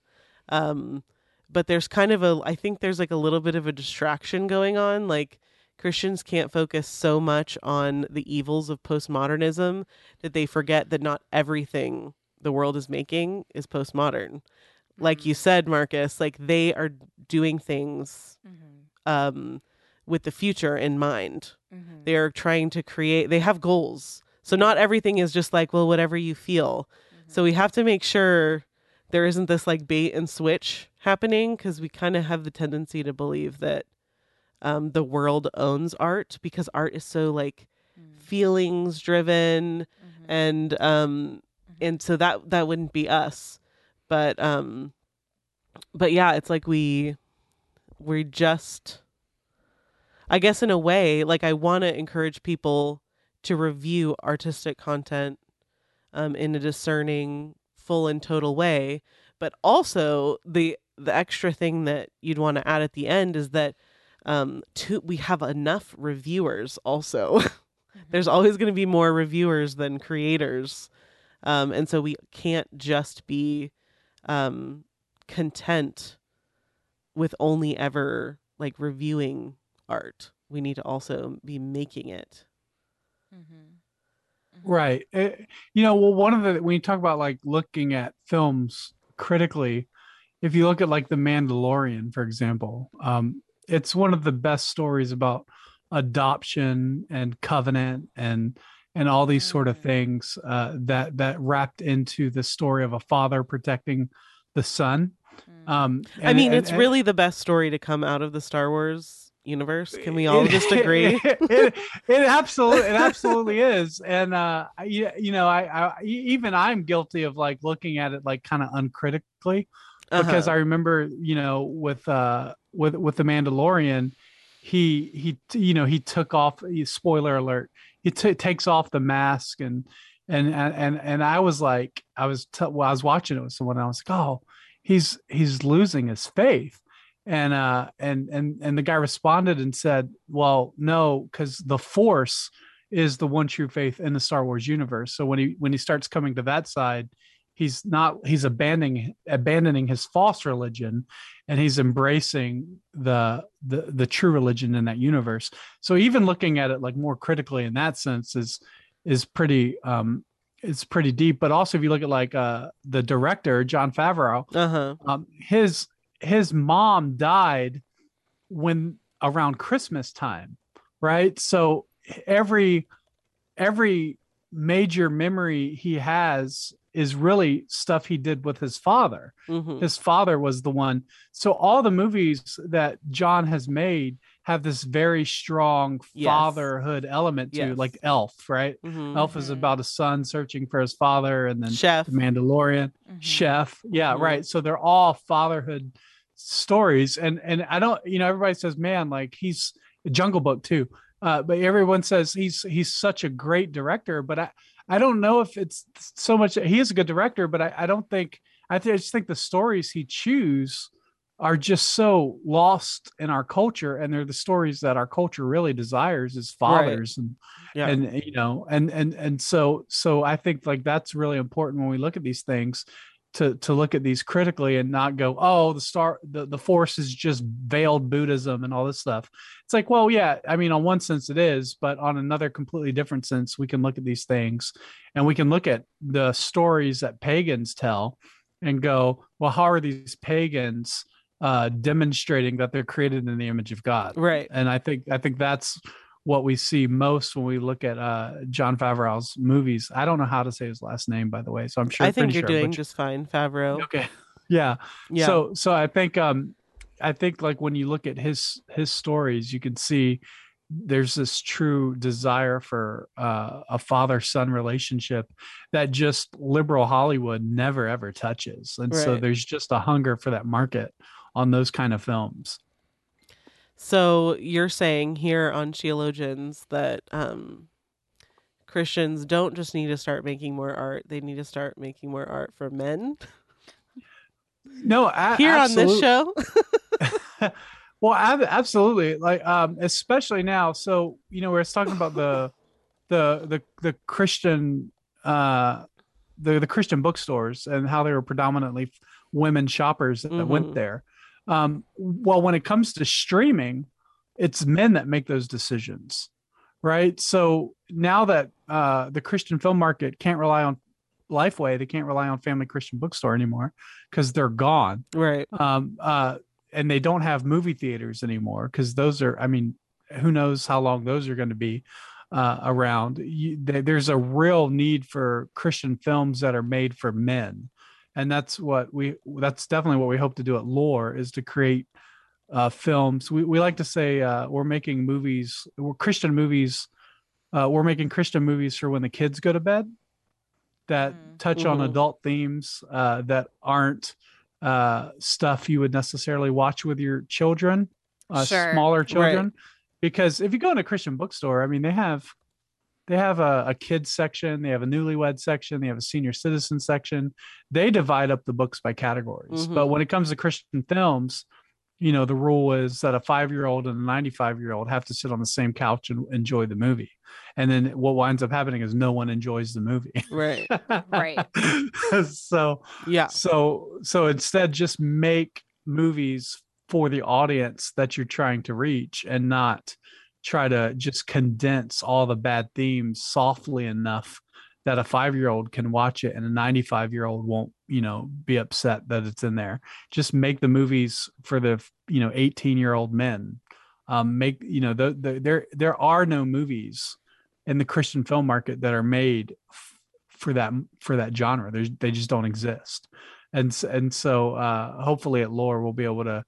Um, but there's kind of a, I think there's like a little bit of a distraction going on. Like, Christians can't focus so much on the evils of postmodernism that they forget that not everything the world is making is postmodern. Like mm-hmm. you said, Marcus, like they are doing things mm-hmm. um, with the future in mind. Mm-hmm. They are trying to create, they have goals. So not everything is just like, well, whatever you feel. Mm-hmm. So we have to make sure there isn't this like bait and switch happening, because we kind of have the tendency to believe that um, the world owns art, because art is so like mm-hmm. feelings driven mm-hmm. and um, and so that that wouldn't be us. But um, but yeah, it's like we we just, I guess in a way, like I want to encourage people to review artistic content um, in a discerning, full and total way. But also the the extra thing that you'd want to add at the end is that um, to, we have enough reviewers also. There's always going to be more reviewers than creators. Um, and so we can't just be um, content with only ever like reviewing art. We need to also be making it. Mm-hmm. Mm-hmm. Right. It, you know, well, one of the, when you talk about like looking at films critically, if you look at like The Mandalorian, for example, um, it's one of the best stories about adoption and covenant and and all these sort of things uh, that that wrapped into the story of a father protecting the son. Um, and, I mean, and, it's and, really the best story to come out of the Star Wars universe. Can we all it, just agree? It, it, it absolutely, it absolutely is. And uh, you, you know, I, I even I'm guilty of like looking at it like kind of uncritically, because uh-huh. I remember, you know, with uh, with with The Mandalorian, he he you know he took off. Spoiler alert! He t- takes off the mask and and and and I was like, I was t- well, I was watching it with someone, and I was like, oh, he's he's losing his faith. And uh and and and the guy responded and said, well, no, because the Force is the one true faith in the Star Wars universe. So when he when he starts coming to that side, he's not he's abandoning abandoning his false religion, and he's embracing the the the true religion in that universe. So even looking at it like more critically in that sense is is pretty um it's pretty deep. But also if you look at like uh the director Jon Favreau, uh-huh. um his his mom died when around Christmas time, right? So every every major memory he has is really stuff he did with his father. Mm-hmm. His father was the one. So all the movies that John has made have this very strong yes. fatherhood element to yes. like Elf, right? Mm-hmm. Elf is about a son searching for his father, and then Chef, The Mandalorian, mm-hmm. Chef. Yeah. Mm-hmm. Right. So they're all fatherhood stories. And, and I don't, you know, everybody says, man, like he's Jungle Book too. Uh, but everyone says he's, he's such a great director, but I, I don't know if it's so much. He is a good director, but I, I don't think, I, th- I just think the stories he chooses are just so lost in our culture, and they're the stories that our culture really desires as fathers, right. and yeah. and you know and and and so so I think like that's really important when we look at these things to to look at these critically and not go, oh, the star the, the Force is just veiled Buddhism and all this stuff. It's like, well, yeah, I mean, on one sense it is, but on another completely different sense we can look at these things, and we can look at the stories that pagans tell and go, well, how are these pagans uh demonstrating that they're created in the image of God, right? And I think I think that's what we see most when we look at uh Jon Favreau's movies. I don't know how to say his last name, by the way, so I'm sure I think you're sure, doing but... just fine, Favreau. Okay, yeah, yeah. So so I think um I think like when you look at his his stories, you can see there's this true desire for uh, a father-son relationship that just liberal Hollywood never ever touches, and right. so there's just a hunger for that market on those kind of films. So you're saying here on Sheologians that um, Christians don't just need to start making more art, they need to start making more art for men? No, I, here absolutely. On this show? Well, I, absolutely. Like, um, especially now. So, you know, we're talking about the, the, the, the Christian, uh, the, the Christian bookstores and how they were predominantly women shoppers that mm-hmm. went there. Um, well, when it comes to streaming, it's men that make those decisions, right? So now that uh, the Christian film market can't rely on Lifeway, they can't rely on Family Christian Bookstore anymore because they're gone, right? Um, uh, and they don't have movie theaters anymore because those are, I mean, who knows how long those are going to be uh, around. You, they, there's a real need for Christian films that are made for men. And that's what we, that's definitely what we hope to do at Lore, is to create uh, films. We we like to say uh, we're making movies, we're Christian movies. Uh, we're making Christian movies for when the kids go to bed that mm. touch Ooh. On adult themes uh, that aren't uh, stuff you would necessarily watch with your children, uh, sure. smaller children. Right. Because if you go in a Christian bookstore, I mean, they have, They have a, a kids section. They have a newlywed section. They have a senior citizen section. They divide up the books by categories. Mm-hmm. But when it comes to Christian films, you know, the rule is that a five-year-old and a ninety-five-year-old have to sit on the same couch and enjoy the movie. And then what winds up happening is no one enjoys the movie. Right. Right. So, yeah. So, so instead just make movies for the audience that you're trying to reach, and not try to just condense all the bad themes softly enough that a five-year-old can watch it and a ninety-five-year-old won't, you know, be upset that it's in there. Just make the movies for the, you know, eighteen-year-old men. Um, make, you know, the, the, there there are no movies in the Christian film market that are made f- for that for that genre. There's, they just don't exist. And and so uh, hopefully at Lore we'll be able to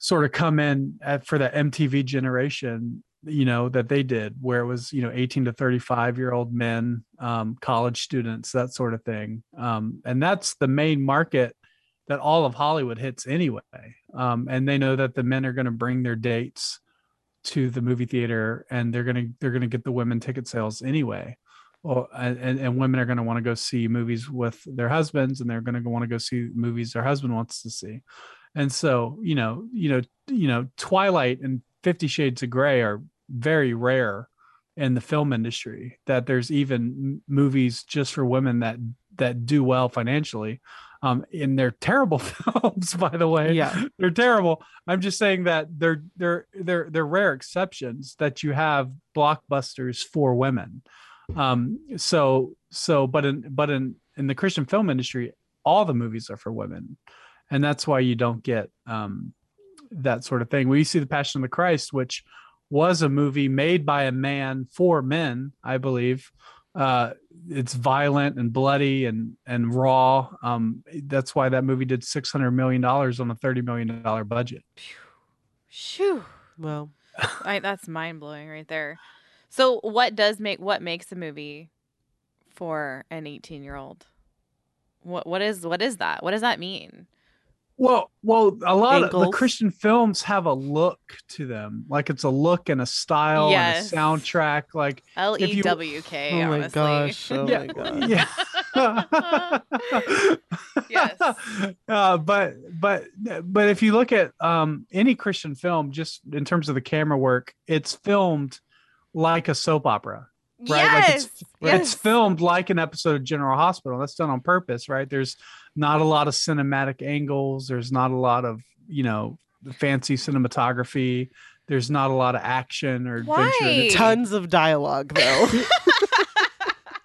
sort of come in at, for the M T V generation, you know, that they did, where it was, you know, eighteen to thirty-five year old men, um, college students, that sort of thing. Um, and that's the main market that all of Hollywood hits anyway. Um, and they know that the men are going to bring their dates to the movie theater, and they're going to, they're going to get the women ticket sales anyway. Or, and, and women are going to want to go see movies with their husbands, and they're going to want to go see movies their husband wants to see. And so, you know, you know, you know, Twilight and Fifty Shades of Grey are very rare in the film industry, that there's even movies just for women that, that do well financially. Um, and they're terrible films, by the way. Yeah, they're terrible. I'm just saying that they're, they're, they're, they're rare exceptions that you have blockbusters for women. Um, so, so, but in, but in, in the Christian film industry, all the movies are for women. And that's why you don't get, um, that sort of thing. We see The Passion of the Christ, which was a movie made by a man for men, I believe. Uh, it's violent and bloody and, and raw. Um, that's why that movie did six hundred million dollars on a thirty million dollars budget. Phew. Well, I, that's mind blowing right there. So what does make, what makes a movie for an eighteen year old? What, what is, what is that? What does that mean? Well, well, a lot Ankles. of the Christian films have a look to them. Like it's a look and a style yes. and a soundtrack. Like L E W K, you... oh honestly. My gosh, oh yeah. my gosh. Yeah. yes. Uh, but, but, but if you look at um, any Christian film, just in terms of the camera work, it's filmed like a soap opera. Right? Yes. Like it's, yes. it's filmed like an episode of General Hospital. That's done on purpose, right? There's not a lot of cinematic angles. There's not a lot of, you know, fancy cinematography. There's not a lot of action or Why? adventure. Tons of dialogue, though.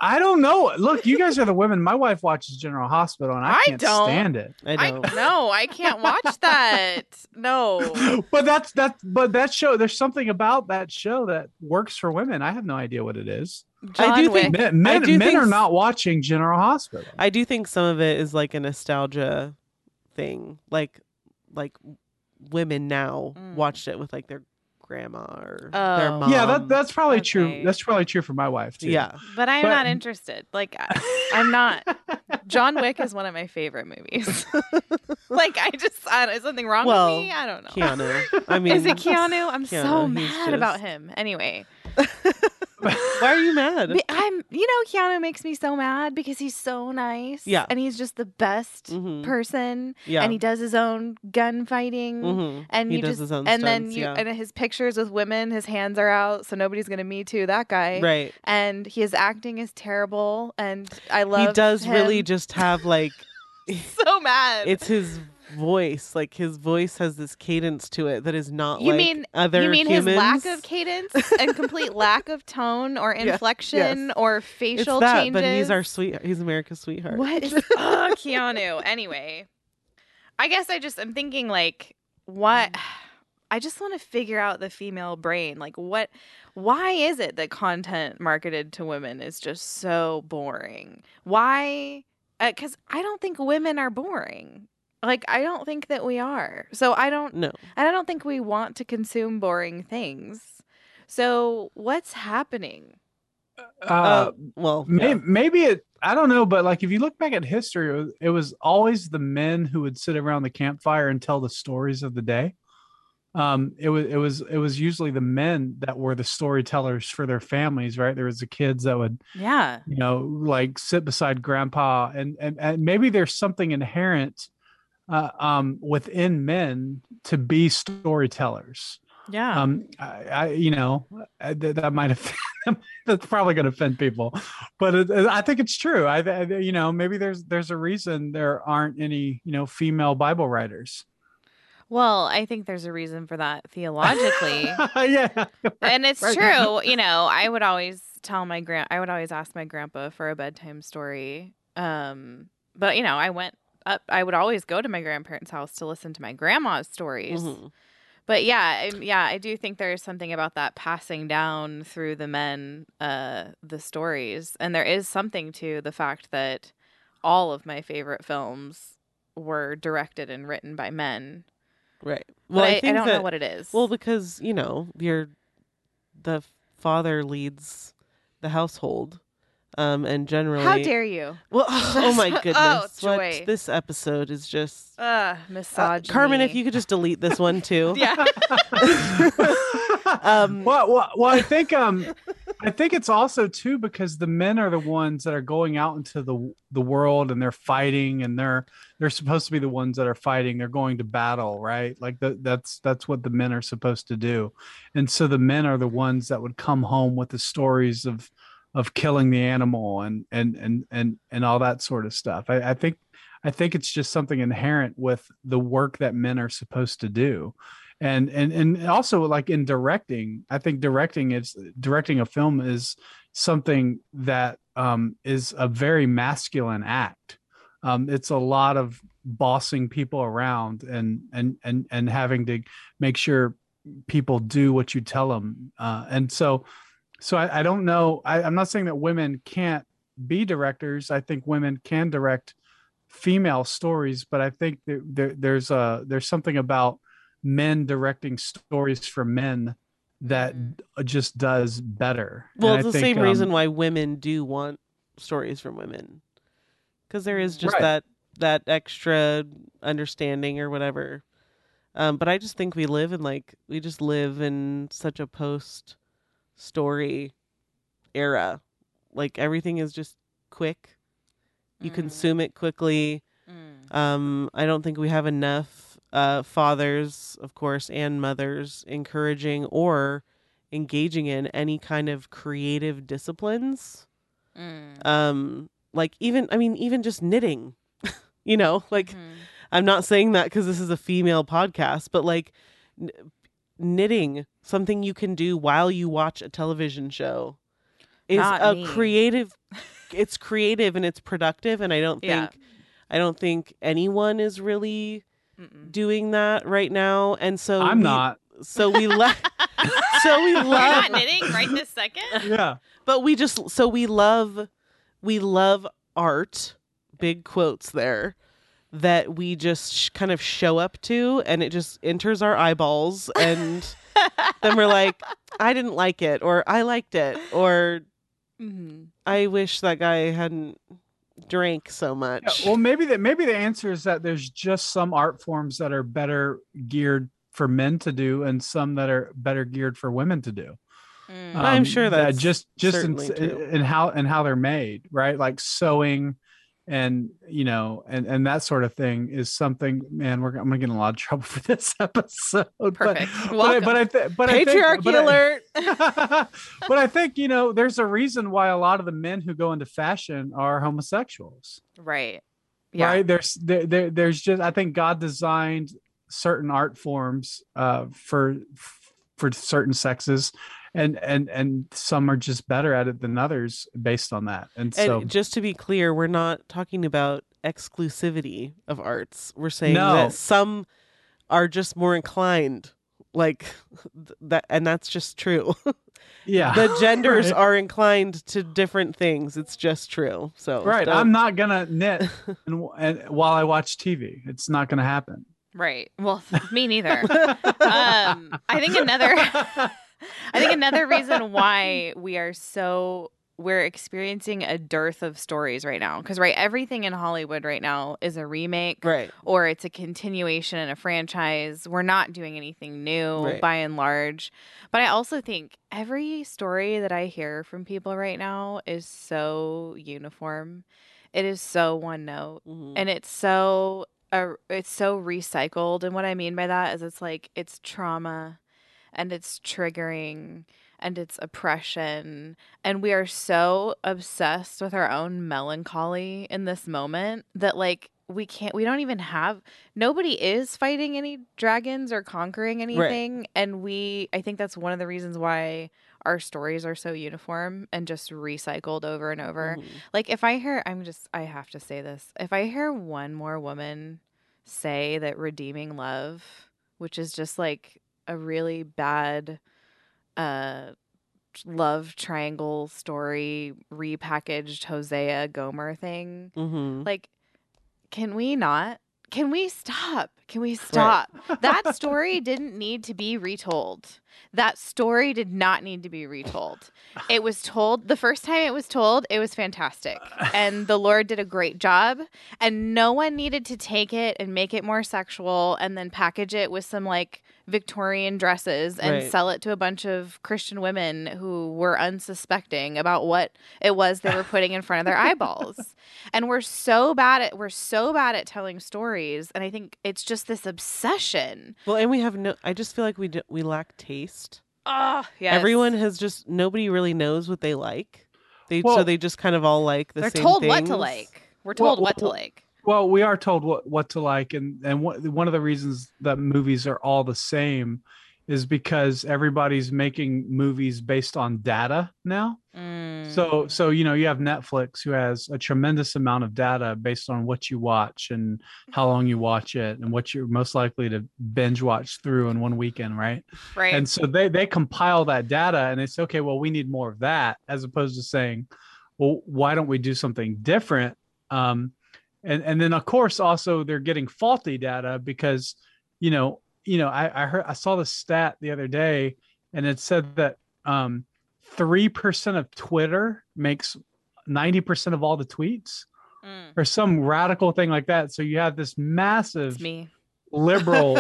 I don't know. Look, you guys are the women. My wife watches General Hospital, and I, I can't don't. stand it. I don't. I, no, I can't watch that. No. But that's that. But that show. There's something about that show that works for women. I have no idea what it is. John I do Wick. think men, men, do men think, are not watching General Hospital. I do think some of it is like a nostalgia thing, like like women now mm. watched it with like their grandma or oh. their mom. Yeah, that, that's probably okay. true. That's probably true for my wife too. Yeah, but I'm but, not interested. Like I, I'm not. John Wick is one of my favorite movies. Like I just, I don't, is something wrong well, with me? I don't know. Keanu. I mean, is it Keanu? I'm Keanu, so mad just... about him. Anyway. Why are you mad? I'm, you know, Keanu makes me so mad because he's so nice. Yeah. And he's just the best mm-hmm. person. Yeah. And he does his own gunfighting. Mm-hmm. And he you does just, his own And stunts, then you, yeah. and his pictures with women, his hands are out, so nobody's going to me too that guy. Right. And his acting is terrible. And I love He does him. really just have like. So mad. It's his voice. Like his voice has this cadence to it that is not you like mean, other You mean humans. His lack of cadence and complete lack of tone or inflection yeah, yes. or facial it's that, changes. But he's our sweetheart. He's America's sweetheart. What is oh, Keanu? Anyway, I guess I just I'm thinking like what I just want to figure out the female brain. Like what why is it that content marketed to women is just so boring? Why? Because uh, I don't think women are boring. Like, I don't think that we are. So I don't know. And I don't think we want to consume boring things. So what's happening? Uh, uh, well, may- yeah. maybe it, I don't know. But like, if you look back at history, it was, it was always the men who would sit around the campfire and tell the stories of the day. Um, it was, it was, it was usually the men that were the storytellers for their families, right? There was the kids that would, yeah, you know, like sit beside grandpa and, and, and maybe there's something inherent, uh, um, within men to be storytellers. Yeah. Um, I, I you know, I, that might offend, that's probably going to offend people, but it, I think it's true. I, I, you know, maybe there's, there's a reason there aren't any, you know, female Bible writers. Well, I think there's a reason for that theologically. yeah. Right, and it's right. true. You know, I would always tell my grand, I would always ask my grandpa for a bedtime story. Um, but, you know, I went up, I would always go to my grandparents' house to listen to my grandma's stories. Mm-hmm. But yeah, I, yeah, I do think there is something about that passing down through the men, uh, the stories. And there is something to the fact that all of my favorite films were directed and written by men. Right. Well, I, I, think I don't that, know what it is. Well, because, you know, you're the father leads the household. Um, and generally, how dare you? Well, oh, oh my goodness! Oh, Joy. What, this episode is just uh, misogyny. Uh, Carmen, if you could just delete this one too. Yeah. um, well, well, well, I think um, I think it's also too because the men are the ones that are going out into the the world and they're fighting and they're they're supposed to be the ones that are fighting. They're going to battle, right? Like the, that's that's what the men are supposed to do, and so the men are the ones that would come home with the stories of. of killing the animal and, and, and, and, and all that sort of stuff. I, I think, I think it's just something inherent with the work that men are supposed to do. And, and, and also like in directing, I think directing is directing a film is something that um, is a very masculine act. Um, it's a lot of bossing people around and, and, and, and having to make sure people do what you tell them. Uh, and so, So I, I don't know. I, I'm not saying that women can't be directors. I think women can direct female stories, but I think there, there, there's a there's something about men directing stories for men that just does better. Well, and it's I the think, same reason um, why women do want stories from women, because there is just right. that that extra understanding or whatever. Um, but I just think we live in like we just live in such a post. Story era, like everything is just quick. You mm. consume it quickly. Mm. Um, I don't think we have enough uh, fathers, of course, and mothers encouraging or engaging in any kind of creative disciplines. Mm. Um, like even, I mean, even just knitting. You know, like mm. I'm not saying that because this is a female podcast, but like. N- knitting, something you can do while you watch a television show, is Not a me. creative it's creative and it's productive, and I don't think yeah. I don't think anyone is really Mm-mm. doing that right now, and so I'm we, not so we love so we love You're not knitting right this second? Yeah. But we just so we love we love art, big quotes there. That we just sh- kind of show up to, and it just enters our eyeballs, and then we're like, I didn't like it, or I liked it, or mm-hmm. I wish that guy hadn't drank so much. Yeah, well, maybe that maybe the answer is that there's just some art forms that are better geared for men to do and some that are better geared for women to do. Mm. Um, I'm sure that's that just just in, in how and how they're made, right? Like sewing. And, you know, and, and that sort of thing is something, man, we're, I'm going to get in a lot of trouble for this episode. Perfect. But, Welcome. But I, but I th- but Patriarchy I think, but alert. I, but I think, you know, there's a reason why a lot of the men who go into fashion are homosexuals. Right. Yeah. Right. There's, there, there, there's just, I think God designed certain art forms uh, for, for certain sexes. And and and some are just better at it than others based on that. And, and so, just to be clear, we're not talking about exclusivity of arts. We're saying no. that some are just more inclined, like th- that, and that's just true. Yeah, the genders right. are inclined to different things. It's just true. So right, don't... I'm not gonna knit and, and while I watch T V. It's not gonna happen. Right. Well, me neither. um, I think another. I think another reason why we are so we're experiencing a dearth of stories right now, because right everything in Hollywood right now is a remake, right, or it's a continuation and a franchise. We're not doing anything new right. by and large. But I also think every story that I hear from people right now is so uniform. It is so one note, mm-hmm. and it's so uh, it's so recycled. And what I mean by that is it's like it's trauma. And it's triggering and it's oppression. And we are so obsessed with our own melancholy in this moment that, like, we can't, we don't even have, nobody is fighting any dragons or conquering anything. Right. And we, I think that's one of the reasons why our stories are so uniform and just recycled over and over. Mm-hmm. Like, if I hear, I'm just, I have to say this. If I hear one more woman say that redeeming love, which is just like, a really bad uh, love triangle story repackaged Hosea Gomer thing. Mm-hmm. Like, can we not? Can we stop? Can we stop? Right. That story didn't need to be retold. That story did not need to be retold. It was told the first time it was told, it was fantastic. And the Lord did a great job. And no one needed to take it and make it more sexual and then package it with some like Victorian dresses and right. sell it to a bunch of Christian women who were unsuspecting about what it was they were putting in front of their eyeballs. And we're so bad at we're so bad at telling stories, and I think it's just this obsession. Well, and we have no I just feel like we do, we lack taste. Ah, oh, yes. Everyone has just nobody really knows what they like. They well, so they just kind of all like the they're same They're told things. What to like. We're told well, what well, to like. Well, we are told what, what to like, and, and what, one of the reasons that movies are all the same is because everybody's making movies based on data now. Mm. So, so you know, you have Netflix, who has a tremendous amount of data based on what you watch and how long you watch it and what you're most likely to binge watch through in one weekend, right? Right. And so they, they compile that data, and it's, okay, well, we need more of that, as opposed to saying, well, why don't we do something different? Um, And and then of course also they're getting faulty data because, you know, you know, I, I heard I saw the stat the other day, and it said that um three percent of Twitter makes ninety percent of all the tweets mm. or some radical thing like that. So you have this massive me. liberal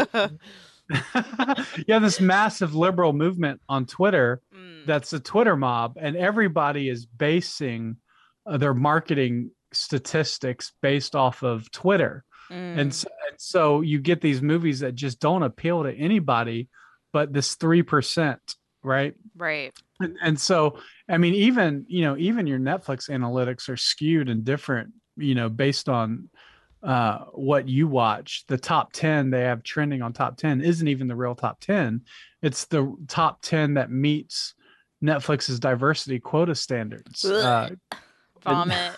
you have this massive liberal movement on Twitter mm. that's a Twitter mob, and everybody is basing uh, their marketing statistics based off of Twitter. Mm. And, so, and so you get these movies that just don't appeal to anybody but this three percent, right? Right. And, and so, I mean, even, you know, even your Netflix analytics are skewed and different, you know, based on uh, what you watch. The top ten they have trending on top ten isn't even the real top ten. It's the top ten that meets Netflix's diversity quota standards. Uh, Vomit.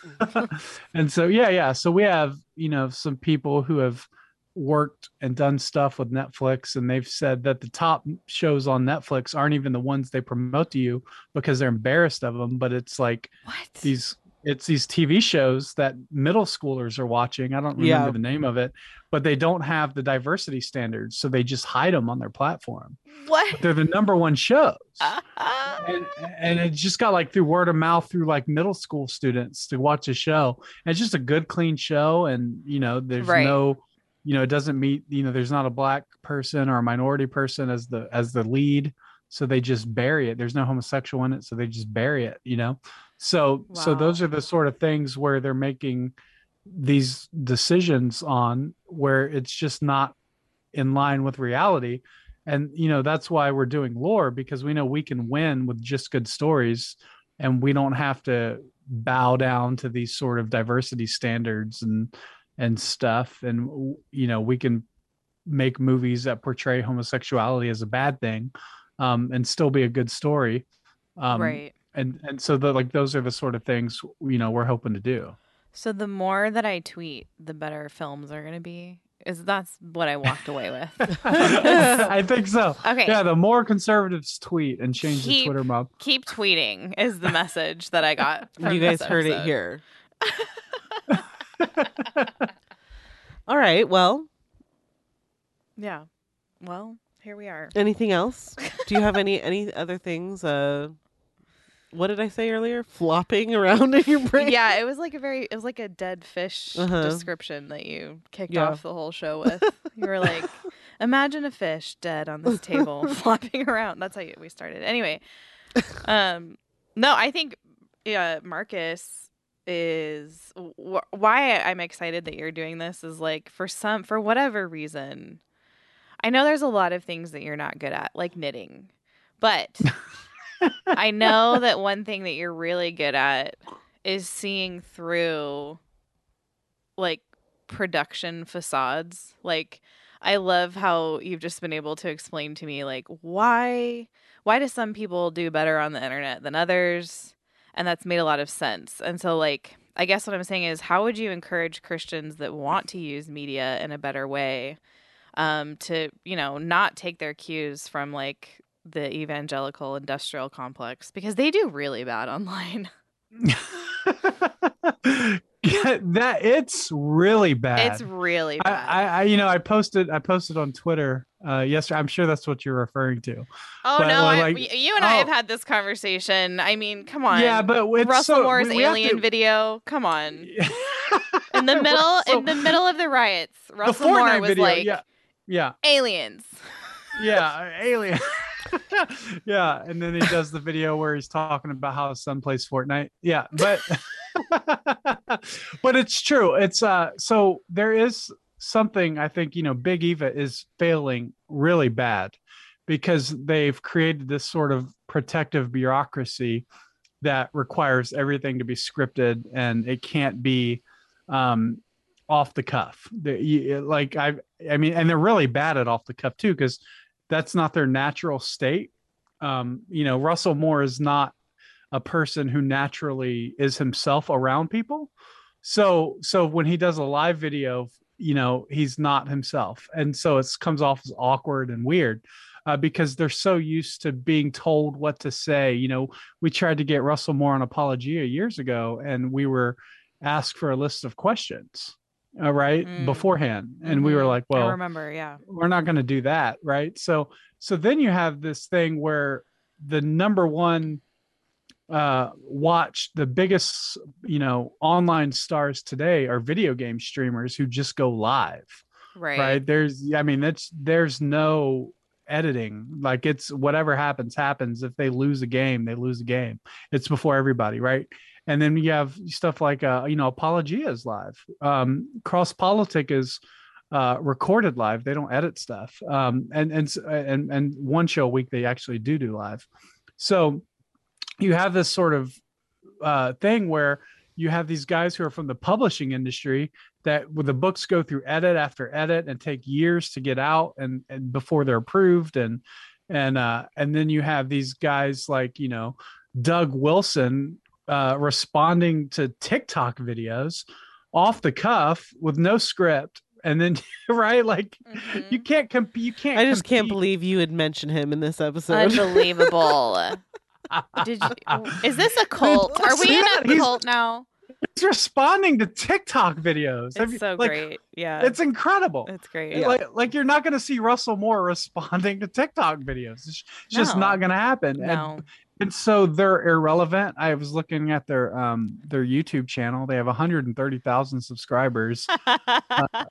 And so, yeah, yeah. So we have, you know, some people who have worked and done stuff with Netflix, and they've said that the top shows on Netflix aren't even the ones they promote to you because they're embarrassed of them. But it's like what? these, it's these T V shows that middle schoolers are watching. I don't remember yeah. the name of it, but they don't have the diversity standards. So they just hide them on their platform. What? But they're the number one shows. Uh-huh. And, and it just got like through word of mouth through like middle school students to watch a show. And it's just a good, clean show. And, you know, there's right. no, you know, it doesn't meet, you know, there's not a black person or a minority person as the, as the lead. So they just bury it. There's no homosexual in it. So they just bury it, you know? So, wow. so those are the sort of things where they're making these decisions on where it's just not in line with reality. And, you know, that's why we're doing Lore, because we know we can win with just good stories, and we don't have to bow down to these sort of diversity standards and, and stuff. And, you know, we can make movies that portray homosexuality as a bad thing, um, and still be a good story. Um, right. And and so the, like those are the sort of things, you know, we're hoping to do. So the more that I tweet, the better films are going to be. Is that's what I walked away with? I think so. Okay. Yeah, the more conservatives tweet and change keep, the Twitter mob. Keep tweeting is the message that I got. From you guys this heard it here. All right. Well. Yeah. Well, here we are. Anything else? Do you have any any other things? Uh. What did I say earlier? Flopping around in your brain? Yeah, it was like a very, it was like a dead fish uh-huh. description that you kicked yeah. off the whole show with. You were like, imagine a fish dead on this table, flopping around. That's how we started. Anyway, um, no, I think yeah, Marcus is, wh- why I'm excited that you're doing this is like for some, for whatever reason, I know there's a lot of things that you're not good at, like knitting, but... I know that one thing that you're really good at is seeing through like production facades. Like I love how you've just been able to explain to me like why why do some people do better on the internet than others? And that's made a lot of sense. And so like I guess what I'm saying is how would you encourage Christians that want to use media in a better way um, to, you know, not take their cues from like the evangelical industrial complex, because they do really bad online. that it's really bad. It's really bad. I, I, you know, I posted, I posted on Twitter Uh, yes, I'm sure that's what you're referring to. Oh, but, no, like, I, you and oh. I have had this conversation. I mean, come on. Yeah, but it's Russell so, Moore's we, alien we to... video. Come on. In the middle, so... in the middle of the riots, Russell the Moore was video, like, yeah. yeah, aliens. Yeah, alien. Yeah, and then he does the video where he's talking about how his son plays Fortnite. Yeah, but but it's true. It's uh, so there is something I think, you know, Big Eva is failing really bad because they've created this sort of protective bureaucracy that requires everything to be scripted and it can't be um, off the cuff. The, like I, I mean, and they're really bad at off the cuff too because that's not their natural state. Um, you know, Russell Moore is not a person who naturally is himself around people. So, so when he does a live video, you know, he's not himself. And so it comes off as awkward and weird uh, because they're so used to being told what to say. You know, we tried to get Russell Moore on Apologia years ago and we were asked for a list of questions. All right. Mm. Beforehand. And mm-hmm. we were like, well, I remember, yeah, we're not going to do that. Right. So, so then you have this thing where the number one uh, watch, the biggest, you know, online stars today are video game streamers who just go live. Right. Right. There's, I mean, that's, there's no editing. Like it's whatever happens, happens. If they lose a game, they lose a game. It's before everybody. Right. And then you have stuff like, uh, you know, Apologia is live. Um, Cross Politic is uh, recorded live. They don't edit stuff. Um, and, and and and one show a week they actually do do live. So you have this sort of uh, thing where you have these guys who are from the publishing industry that well, the books go through edit after edit and take years to get out and, and before they're approved. And and uh, and then you have these guys like, you know, Doug Wilson Uh, responding to TikTok videos off the cuff with no script. And then, right. Like mm-hmm. you can't, comp- you can't, I just compete. Can't believe you would mention him in this episode. Unbelievable. Did you, is this a cult? Are we in a cult he's, now? He's responding to TikTok videos. It's Have you, so like, great. Yeah. It's incredible. It's great. Yeah. Like, like you're not going to see Russell Moore responding to TikTok videos. It's just no. not going to happen. No. And, And so they're irrelevant. I was looking at their um, their YouTube channel. They have one hundred thirty thousand subscribers, uh,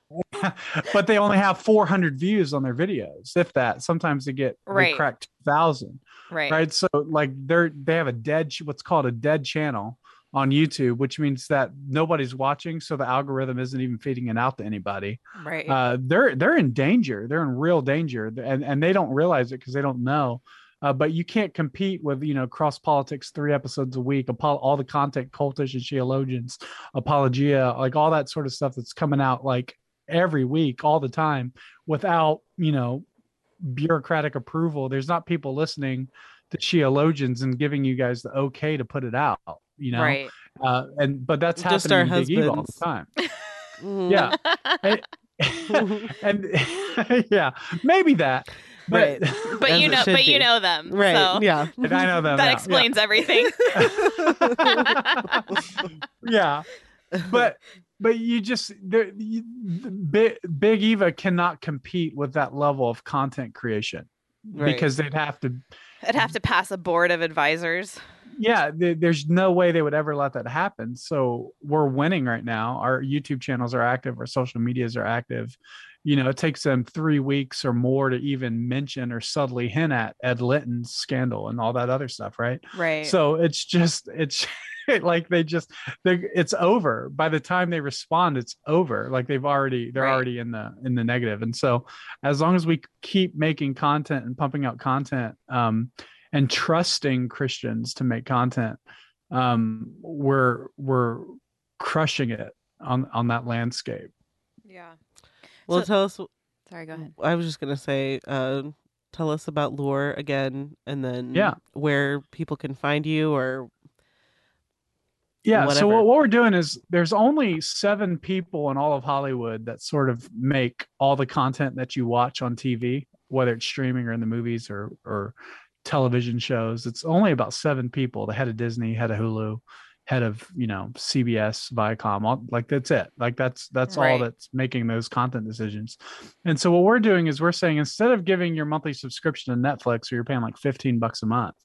but they only have four hundred views on their videos. If that, sometimes they get right. they crack two thousand. Right. Right. So like they're they have a dead what's called a dead channel on YouTube, which means that nobody's watching, so the algorithm isn't even feeding it out to anybody. Right. Uh, they're they're in danger. They're in real danger, and and they don't realize it because they don't know. Uh, but you can't compete with, you know, Cross Politics, three episodes a week, Apollo, all the content, Cultish and Sheologians, Apologia, like all that sort of stuff that's coming out like every week, all the time, without, you know, bureaucratic approval. There's not people listening to Sheologians and giving you guys the okay to put it out, you know? Right. Uh, and but that's Just happening to Big Eva all the time. Yeah. And, and yeah, maybe that. But, right. but you know, but be. you know them. Right. So yeah. And I know them. That now. explains yeah. everything. Yeah. But, but you just, there, you, Big, Big Eva cannot compete with that level of content creation right. because they'd have to, it'd have to pass a board of advisors. Yeah. Th- there's no way they would ever let that happen. So we're winning right now. Our YouTube channels are active. Our social medias are active. You know, it takes them three weeks or more to even mention or subtly hint at Ed Litton's scandal and all that other stuff, right? Right. So it's just, it's like they just, it's over. By the time they respond, it's over. Like they've already, they're right. already in the in the negative. And so, as long as we keep making content and pumping out content, um, and trusting Christians to make content, um, we're we're crushing it on on that landscape. Yeah. Well, so, tell us. Sorry, go ahead. I was just gonna say, uh, tell us about Lore again, and then yeah. where people can find you, or yeah. whatever. So what, what we're doing is there's only seven people in all of Hollywood that sort of make all the content that you watch on T V, whether it's streaming or in the movies or or television shows. It's only about seven people: the head of Disney, head of Hulu, head of, you know, C B S, Viacom, all, like that's it. Like that's, that's right. all that's making those content decisions. And so what we're doing is we're saying, instead of giving your monthly subscription to Netflix, or you're paying like fifteen bucks a month,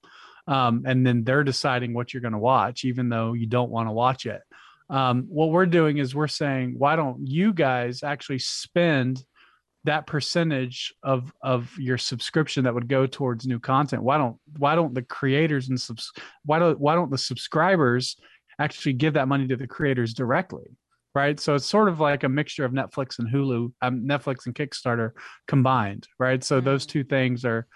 um, and then they're deciding what you're going to watch, even though you don't want to watch it. Um, what we're doing is we're saying, why don't you guys actually spend that percentage of, of your subscription that would go towards new content? Why don't, why don't the creators and subs, why don't, why don't the subscribers actually give that money to the creators directly? Right. So it's sort of like a mixture of Netflix and Hulu, um, Netflix and Kickstarter combined. Right. So mm-hmm. those two things are,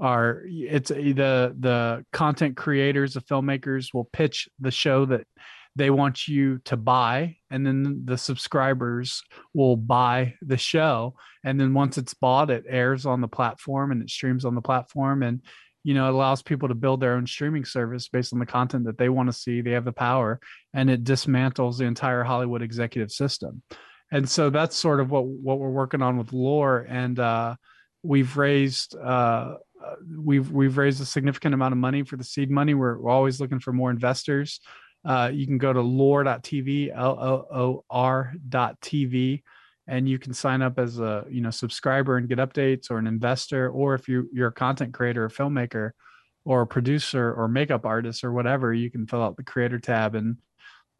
are it's the, the content creators, the filmmakers will pitch the show that they want you to buy, and then the subscribers will buy the show. And then once it's bought, it airs on the platform and it streams on the platform. And, you know, it allows people to build their own streaming service based on the content that they want to see. They have the power, and it dismantles the entire Hollywood executive system. And so that's sort of what, what we're working on with Lore. And uh, we've raised, uh, we've, we've raised a significant amount of money for the seed money. We're, we're always looking for more investors. Uh, you can go to lore dot T V, L O O R dot T V, and you can sign up as a, you know, subscriber and get updates, or an investor, or if you, you're a content creator or filmmaker or a producer or makeup artist or whatever, you can fill out the creator tab, and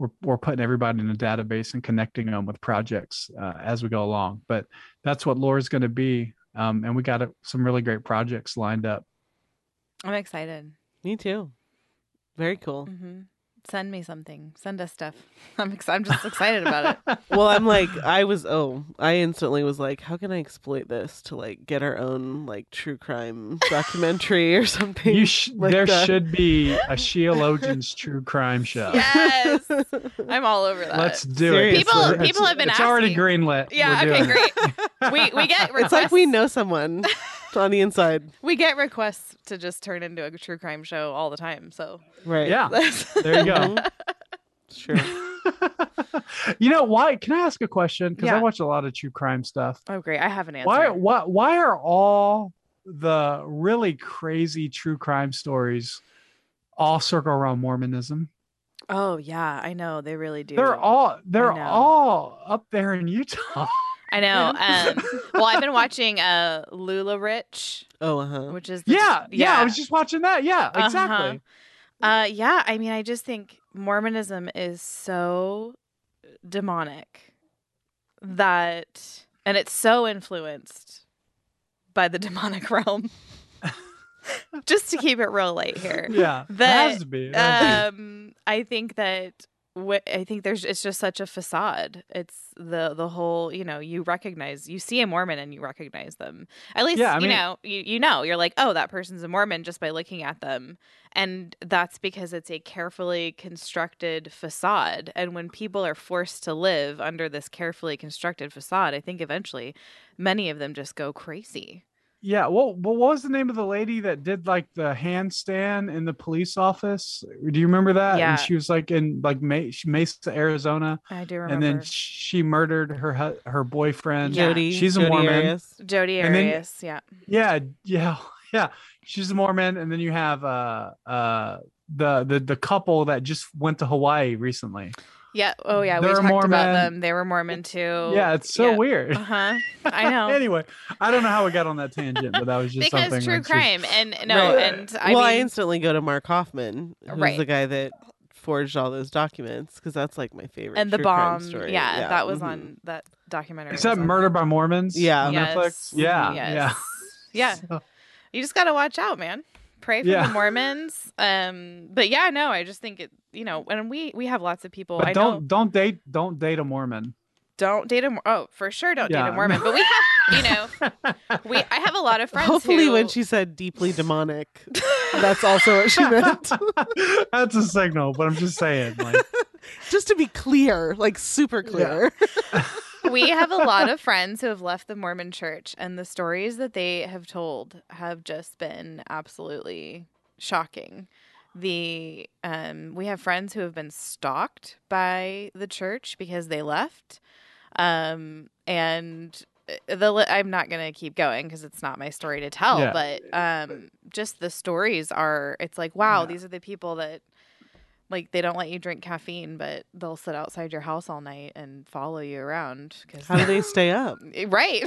we're, we're putting everybody in a database and connecting them with projects uh, as we go along. But that's what Lore is going to be. Um, and we got a, some really great projects lined up. I'm excited. Me too. Very cool. Mm-hmm. Send me something. Send us stuff. I'm ex- I'm just excited about it. Well, I'm like, I was, oh, I instantly was like, how can I exploit this to like get our own like true crime documentary or something? You sh- like there that. should be a Sheologians true crime show. Yes. I'm all over that. Let's do Seriously. it. People it's, people have been it's asking. It's already greenlit. Yeah, We're okay, great. we we get requests. It's like we know someone on the inside. We get requests to just turn into a true crime show all the time. So right. Yeah. There you go. Sure. You know why? Can I ask a question? Because yeah. I watch a lot of true crime stuff. Oh, great! I have an answer. Why? Why? Why are all the really crazy true crime stories all circle around Mormonism? Oh yeah, I know they really do. They're all they're all up there in Utah. I know. Um, well, I've been watching uh, Lula Rich. Oh, uh huh. Which is the, yeah, yeah, yeah. I was just watching that. Yeah, exactly. Uh-huh. Uh, yeah, I mean, I just think Mormonism is so demonic that, and it's so influenced by the demonic realm. Just to keep it real light here, yeah, that it has to be. It has um, to be. I think that w- I think there's it's just such a facade. It's the the whole, you know, you recognize, you see a Mormon and you recognize them. At least yeah, I mean, you know you you know you're like, oh, that person's a Mormon just by looking at them. And that's because it's a carefully constructed facade. And when people are forced to live under this carefully constructed facade, I think eventually many of them just go crazy. Yeah. Well, well, what was the name of the lady that did like the handstand in the police office? Do you remember that? Yeah. And she was like in like Mesa, Arizona. I do remember. And then she murdered her her boyfriend. Jody. Yeah. She's a Jody Mormon. Arias. Jody Arias. Then, yeah. Yeah. Yeah. Yeah, she's a Mormon, and then you have uh, uh, the the the couple that just went to Hawaii recently. Yeah. Oh, yeah. They're we talked Mormon. about them. They were Mormon too. Yeah, it's so yeah. weird. Uh huh. I know. Anyway, I don't know how we got on that tangent, but that was just because something. Because true like crime, just... and no, right. and I well, mean... I instantly go to Mark Hoffman, who's right. the guy that forged all those documents, because that's like my favorite. And true the bomb. Crime story. Yeah, yeah, that was mm-hmm. on that documentary. Is that Murder by Mormons? Yeah, on yes. Netflix. Yeah, yes. yeah, yeah. So. You just got to watch out, man. Pray for yeah. the Mormons. Um, but yeah, no, I just think it, you know, and we, we have lots of people. But I don't, know, don't date, don't date a Mormon. Don't date a, oh, for sure. Don't yeah. date a Mormon, but we have, you know, we, I have a lot of friends. Hopefully who... when she said deeply demonic, that's also what she meant. That's a signal, but I'm just saying, like, just to be clear, like super clear. Yeah. We have a lot of friends who have left the Mormon church, and the stories that they have told have just been absolutely shocking. The um, we have friends who have been stalked by the church because they left. Um, and the I'm not going to keep going because it's not my story to tell, yeah. but um, just the stories are, it's like, wow, yeah. these are the people that Like, they don't let you drink caffeine, but they'll sit outside your house all night and follow you around. Cause How do they stay up? Right.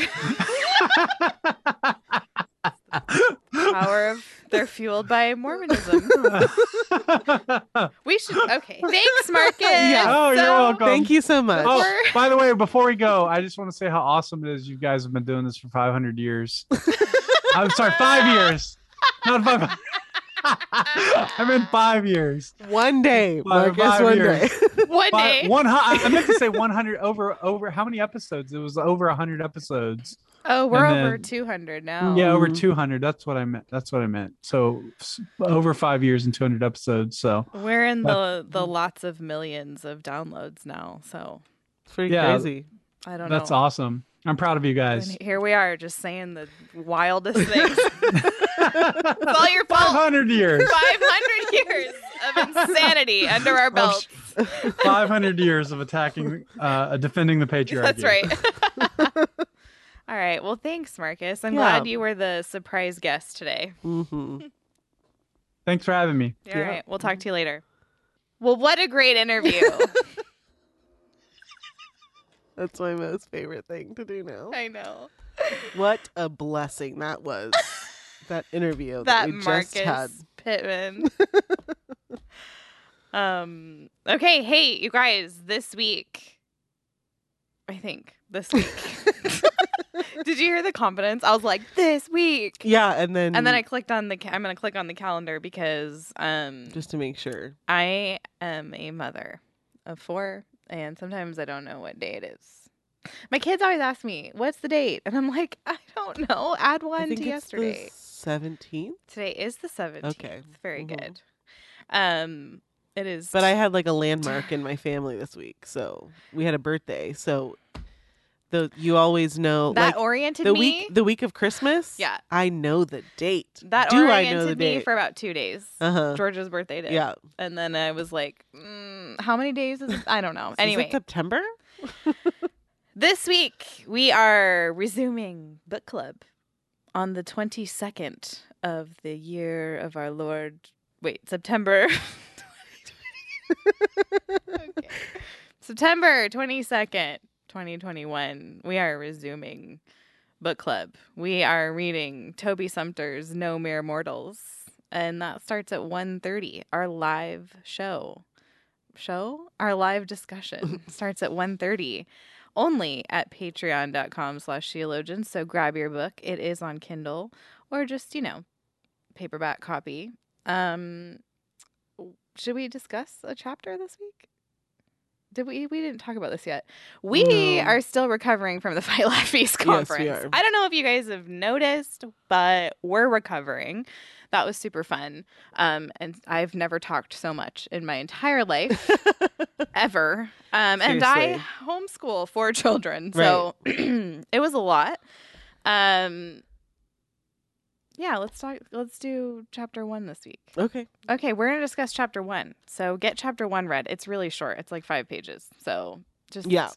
Power of, they're fueled by Mormonism. We should, okay. Thanks, Marcus. Yeah. Oh, so, you're welcome. Thank you so much. Oh, by the way, before we go, I just want to say how awesome it is. You guys have been doing this for five hundred years. I'm sorry, five years. Not five. I'm in five years. One day, Marcus. Five, five one years. day. One five, day. One. I meant to say one hundred. Over. Over. How many episodes? It was over a hundred episodes. Oh, we're and over then, two hundred now. Yeah, over two hundred. That's what I meant. That's what I meant. So over five years and two hundred episodes. So we're in the the lots of millions of downloads now. So it's pretty yeah, crazy. I don't that's know. That's awesome. I'm proud of you guys. And here we are, just saying the wildest things. It's all your fault. five hundred years. five hundred years of insanity under our belts. five hundred years of attacking, uh, defending the patriarchy. That's right. All right. Well, thanks, Marcus. I'm yeah. glad you were the surprise guest today. Mm-hmm. Thanks for having me. All yeah. right. We'll talk to you later. Well, what a great interview. That's my most favorite thing to do now. I know. What a blessing that was. That interview that, that we Marcus just had. Pittman. um. Okay. Hey, you guys. This week, I think this week. Did you hear the confidence? I was like, this week. Yeah, and then and then I clicked on the. Ca- I'm gonna click on the calendar because um. Just to make sure. I am a mother of four, and sometimes I don't know what day it is. My kids always ask me, what's the date? And I'm like, I don't know. Add one I think to it's yesterday. The seventeenth? Today is the seventeenth. Okay. Very mm-hmm. good. Um, it is. But I had like a landmark in my family this week. So we had a birthday. So the you always know. That like, oriented the me. Week, the week of Christmas? Yeah. I know the date. That Do oriented I know the date? me for about two days. Uh-huh. Georgia's birthday day. Yeah. And then I was like, mm, how many days is it? I don't know. Anyway. Is it September? This week, we are resuming book club on the twenty-second of the year of our Lord. Wait, September. Okay. September twenty-second, twenty twenty-one. We are resuming book club. We are reading Toby Sumter's No Mere Mortals. And that starts at one thirty, our live show. Show? Our live discussion starts at one thirty. Only at patreon.com slash Sheologians. So grab your book. It is on Kindle or just, you know, paperback copy. Um, should we discuss a chapter this week? Did we? We didn't talk about this yet. We no. are still recovering from the Fight Left Feast conference. Yes, we are. I don't know if you guys have noticed, but we're recovering. That was super fun. Um, and I've never talked so much in my entire life ever. Um, and I homeschool four children, so right. It was a lot. Um, yeah, let's talk. Let's do chapter one this week. Okay. Okay, we're gonna discuss chapter one. So get chapter one read. It's really short. It's like five pages. So just yeah,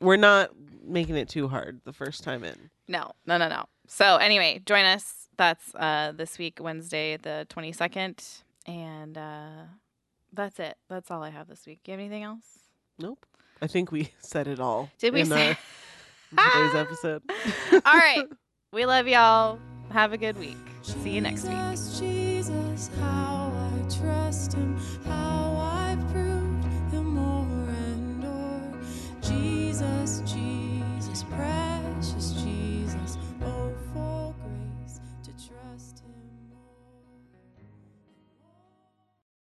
we're not making it too hard the first time in. No, no, no, no. So anyway, join us. That's uh, this week, Wednesday, the twenty-second, and uh, that's it. That's all I have this week. Do you have anything else? Nope. I think we said it all. Did we? In say- our, today's episode. All right. We love y'all. Have a good week. See you next week. Jesus, Jesus, how I trust him. How-